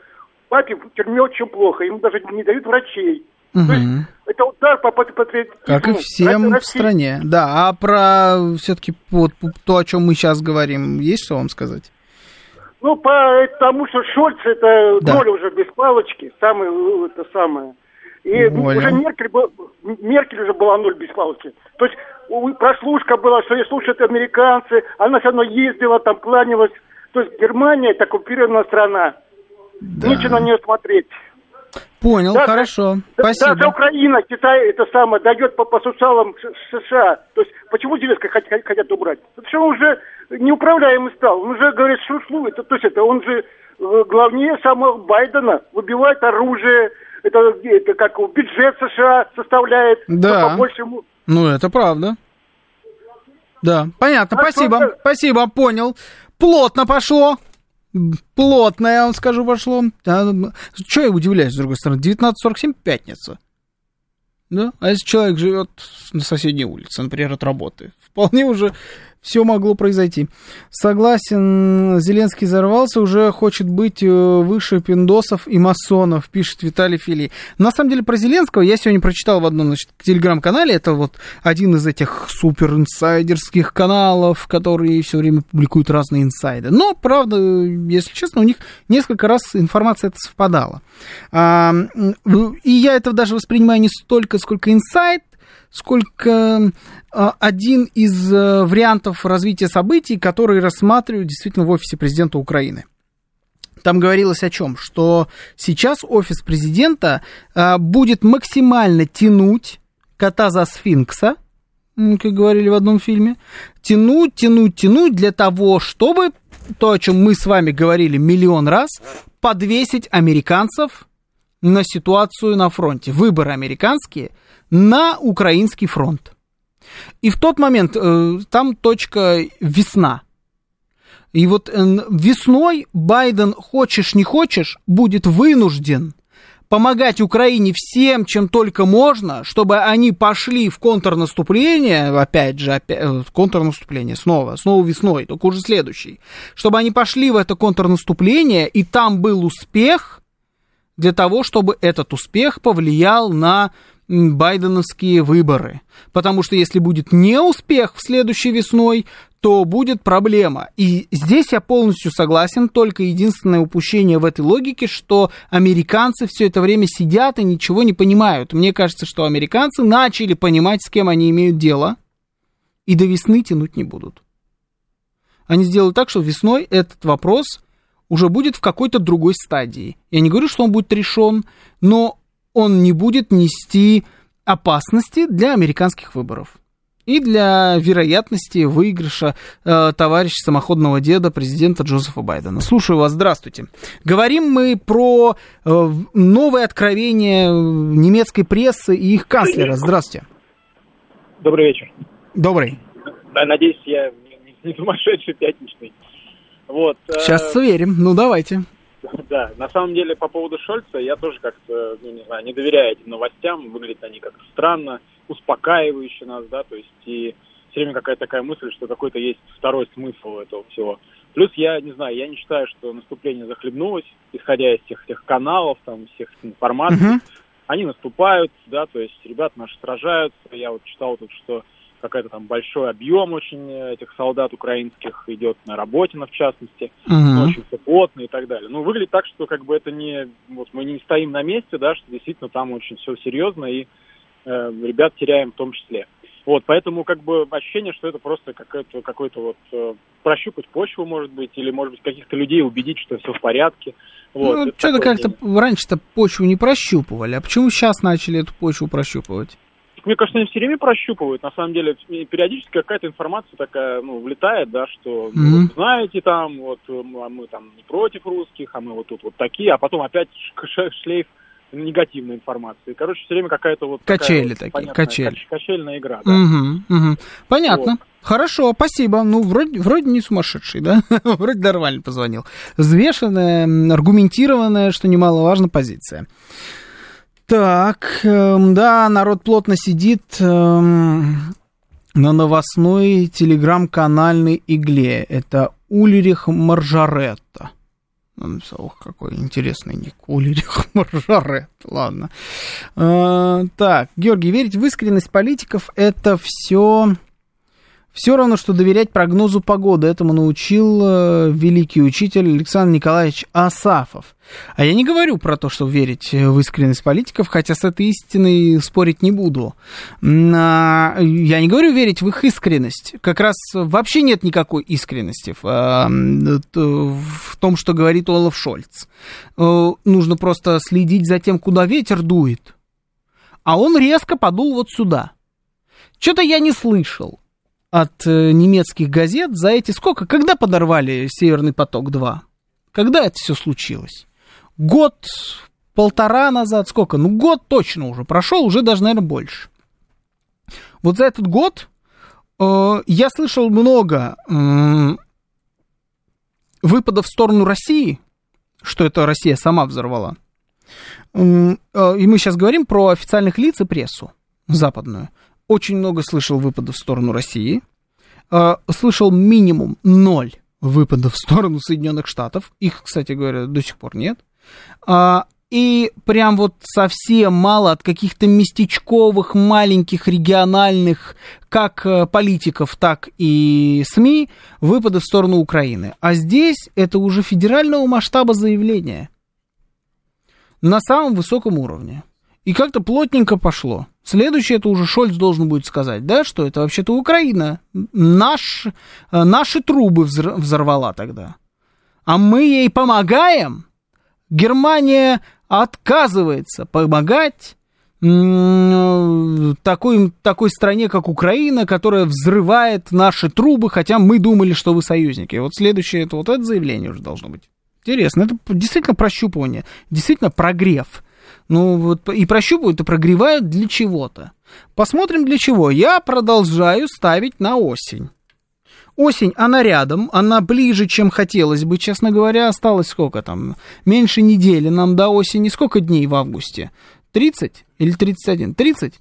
папе в тюрьме очень плохо, ему даже не дают врачей. Угу. То есть это удар по патриотизму. Как и всем в стране. Да, а про все-таки вот, то, о чем мы сейчас говорим, есть что вам сказать? Ну, потому что Шольц это да. доля уже без палочки, самое, это самое. И Более. уже Меркель, Меркель уже была ноль без палочки. То есть прослушка была, что ее слушают американцы, она все равно ездила, там кланялась. То есть Германия это оккупированная страна. Да. Нечего на нее смотреть. Понял, да, хорошо. Да, спасибо. Даже Украина, Китай, это самое, дает по, по сусалам США. То есть, почему Зеленский хотят, хотят убрать? Потому что он уже неуправляемый стал. Он уже говорит, что шлу, это, то есть, это он же главнее самого Байдена, выбивает оружие, это, это как бюджет США составляет. Да, побольше... ну это правда. Да, понятно, а спасибо, что-то... спасибо, понял. Плотно пошло. Плотно, я вам скажу, пошло. А, чего я удивляюсь, с другой стороны? девятнадцать сорок семь, пятница. Да? А если человек живет на соседней улице, например, от работы, вполне уже все могло произойти. Согласен, Зеленский взорвался, уже хочет быть выше пиндосов и масонов, пишет Виталий Фили. На самом деле, про Зеленского я сегодня прочитал в одном, значит, телеграм-канале. Это вот один из этих суперинсайдерских каналов, которые все время публикуют разные инсайды. Но, правда, если честно, у них несколько раз информация эта совпадала. И я это даже воспринимаю не столько, сколько инсайд, сколько один из вариантов развития событий, которые рассматривают действительно в Офисе Президента Украины. Там говорилось о чем? Что сейчас Офис Президента будет максимально тянуть кота за сфинкса, как говорили в одном фильме, тянуть, тянуть, тянуть для того, чтобы то, о чем мы с вами говорили миллион раз, подвесить американцев на ситуацию на фронте. Выборы американские на украинский фронт. И в тот момент э, там точка весна. И вот э, весной Байден, хочешь не хочешь, будет вынужден помогать Украине всем, чем только можно, чтобы они пошли в контрнаступление, опять же, опять, контрнаступление снова, снова весной, только уже следующий, чтобы они пошли в это контрнаступление, и там был успех для того, чтобы этот успех повлиял на байденовские выборы. Потому что если будет неуспех в следующей весной, то будет проблема. И здесь я полностью согласен, только единственное упущение в этой логике, что американцы все это время сидят и ничего не понимают. Мне кажется, что американцы начали понимать, с кем они имеют дело, и до весны тянуть не будут. Они сделали так, что весной этот вопрос уже будет в какой-то другой стадии. Я не говорю, что он будет решен, но он не будет нести опасности для американских выборов и для вероятности выигрыша э, товарища самоходного деда, президента Джозефа Байдена. Слушаю вас, здравствуйте. Говорим мы про э, новые откровения немецкой прессы и их канцлера. Здравствуйте. Добрый вечер. Добрый. Да, надеюсь, я не сумасшедший пятничный. Вот. Сейчас сверим, ну давайте. Да, на самом деле, по поводу Шольца, я тоже как-то, ну, не знаю, не доверяю этим новостям, выглядят они как-то странно, успокаивающе нас, да, то есть, и все время какая-то такая мысль, что какой-то есть второй смысл этого всего. Плюс, я не знаю, я не считаю, что наступление захлебнулось, исходя из тех, тех каналов, там, всех информаций. Угу. Они наступают, да, то есть, ребята наши сражаются, я вот читал тут, что какой-то там большой объем очень этих солдат украинских идет на Работино, в частности, uh-huh. очень плотно и так далее. Ну, выглядит так, что как бы это не... Вот мы не стоим на месте, да, что действительно там очень все серьезно, и э, ребят теряем в том числе. Вот, поэтому как бы ощущение, что это просто какой-то, какой-то вот... Э, прощупать почву, может быть, или, может быть, каких-то людей убедить, что все в порядке. Вот, ну, что-то как-то день. Раньше-то почву не прощупывали, а почему сейчас начали эту почву прощупывать? Мне кажется, они все время прощупывают. На самом деле, периодически какая-то информация такая, ну, влетает, да, что, ну, mm-hmm. вот, знаете, там, вот, а мы там не против русских, а мы вот тут вот такие, а потом опять шлейф негативной информации. Короче, все время какая-то вот... Качели такая, такие, понятная, качели. Качельная игра, да. Mm-hmm. Mm-hmm. Понятно. Вот. Хорошо, спасибо. Ну, вроде, вроде не сумасшедший, да? Вроде нормально позвонил. Взвешенная, аргументированная, что немаловажно, позиция. Так, да, народ плотно сидит на новостной телеграм-канальной игле. Это Ульрих Маржаретта. Он написал, ох, какой интересный ник. Ульрих Маржаретта, ладно. Так, Георгий, верить в искренность политиков – это все... Все равно, что доверять прогнозу погоды. Этому научил великий учитель Александр Николаевич Асафов. А я не говорю про то, что верить в искренность политиков, хотя с этой истиной спорить не буду. Я не говорю верить в их искренность. Как раз вообще нет никакой искренности в том, что говорит Олаф Шольц. Нужно просто следить за тем, куда ветер дует. А он резко подул вот сюда. Что-то я не слышал от немецких газет за эти... Сколько? Когда подорвали «Северный поток-два»? Когда это все случилось? Год, полтора назад, сколько? Ну, год точно уже прошел, уже даже, наверное, больше. Вот за этот год э, я слышал много э, выпадов в сторону России, что это Россия сама взорвала. Э, э, и мы сейчас говорим про официальных лиц и прессу западную. Очень много слышал выпадов в сторону России, слышал минимум ноль выпадов в сторону Соединенных Штатов, их, кстати говоря, до сих пор нет, и прям вот совсем мало от каких-то местечковых, маленьких, региональных, как политиков, так и СМИ, выпадов в сторону Украины. А здесь это уже федерального масштаба заявления на самом высоком уровне. И как-то плотненько пошло. Следующее, это уже Шольц должен будет сказать, да, что это вообще-то Украина. Наш, наши трубы взорвала тогда. А мы ей помогаем. Германия отказывается помогать такой, такой стране, как Украина, которая взрывает наши трубы, хотя мы думали, что вы союзники. Вот следующее, это вот это заявление уже должно быть. Интересно, это действительно прощупывание, действительно прогрев. Ну, вот и прощупывают, и прогревают для чего-то. Посмотрим, для чего. Я продолжаю ставить на осень. Осень, она рядом, она ближе, чем хотелось бы, честно говоря. Осталось сколько там? Меньше недели нам до осени. Сколько дней в августе? тридцать или тридцать один? тридцать?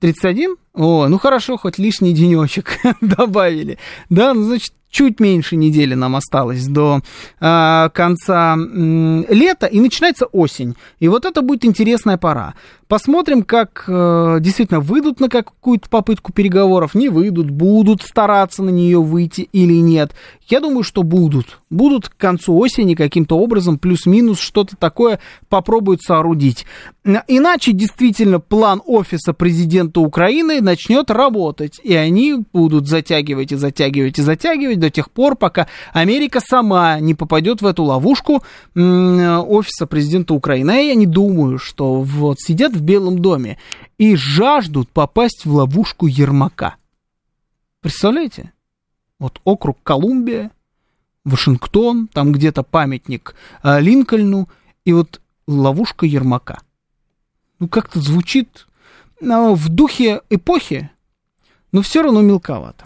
тридцать один? О, ну хорошо, хоть лишний денечек добавили. Да, ну значит, чуть меньше недели нам осталось до э, конца э, лета, и начинается осень. И вот это будет интересная пора. Посмотрим, как э, действительно выйдут на какую-то попытку переговоров, не выйдут, будут стараться на нее выйти или нет. Я думаю, что будут. Будут к концу осени каким-то образом, плюс-минус, что-то такое попробуют соорудить. Иначе действительно план Офиса Президента Украины начнет работать, и они будут затягивать и затягивать и затягивать до тех пор, пока Америка сама не попадет в эту ловушку Офиса Президента Украины. А я не думаю, что вот сидят в Белом доме и жаждут попасть в ловушку Ермака. Представляете? Вот округ Колумбия, Вашингтон, там где-то памятник э, Линкольну, и вот ловушка Ермака. Ну, как-то звучит э, в духе эпохи, но все равно мелковато.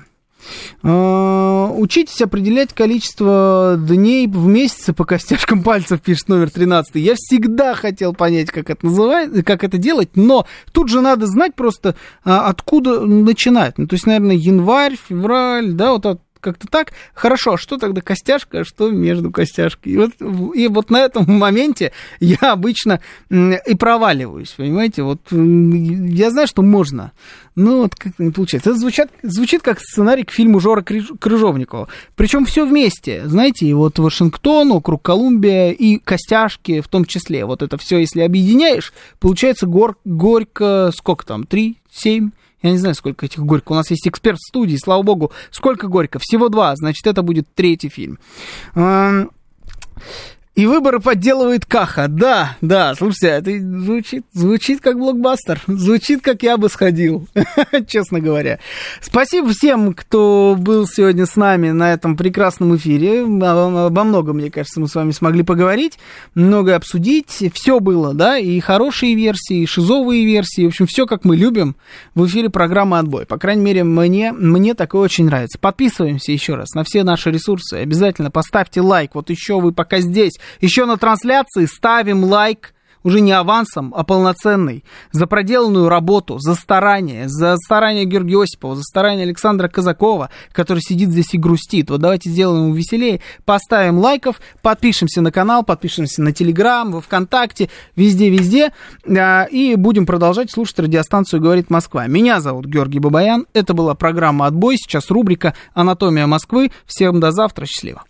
Учитесь определять количество дней в месяце по костяшкам пальцев, пишет номер тринадцать. Я всегда хотел понять, как это называется, как это делать, но тут же надо знать просто, откуда начинать. Ну, то есть, наверное, январь, февраль, да, вот как-то так. Хорошо, а что тогда костяшка, а что между костяшкой? И вот, и вот на этом моменте я обычно и проваливаюсь, понимаете? Вот я знаю, что можно, но вот как-то не получается. Это звучит, звучит как сценарий к фильму Жоры Крыжовникова. Причем все вместе, знаете, и вот Вашингтон, округ Колумбия и костяшки в том числе. Вот это все, если объединяешь, получается гор- горько, сколько там, три, семь? Я не знаю, сколько этих горько. У нас есть эксперт в студии, слава богу. Сколько горько? Всего два. Значит, это будет третий фильм. И выборы подделывает Каха. Да, да, слушайте, это звучит, звучит как блокбастер. Звучит, как я бы сходил, честно говоря. Спасибо всем, кто был сегодня с нами на этом прекрасном эфире. Обо многом, мне кажется, мы с вами смогли поговорить, многое обсудить. Все было, да, и хорошие версии, и шизовые версии. В общем, все, как мы любим, в эфире программы «Отбой». По крайней мере, мне, мне такое очень нравится. Подписываемся еще раз на все наши ресурсы. Обязательно поставьте лайк. Вот еще вы пока здесь. Еще на трансляции ставим лайк, уже не авансом, а полноценный, за проделанную работу, за старание, за старание Георгия Осипова, за старание Александра Казакова, который сидит здесь и грустит. Вот давайте сделаем его веселее, поставим лайков, подпишемся на канал, подпишемся на Телеграм, во ВКонтакте, везде-везде, и будем продолжать слушать радиостанцию «Говорит Москва». Меня зовут Георгий Бабаян, это была программа «Отбой», сейчас рубрика «Анатомия Москвы». Всем до завтра, счастливо.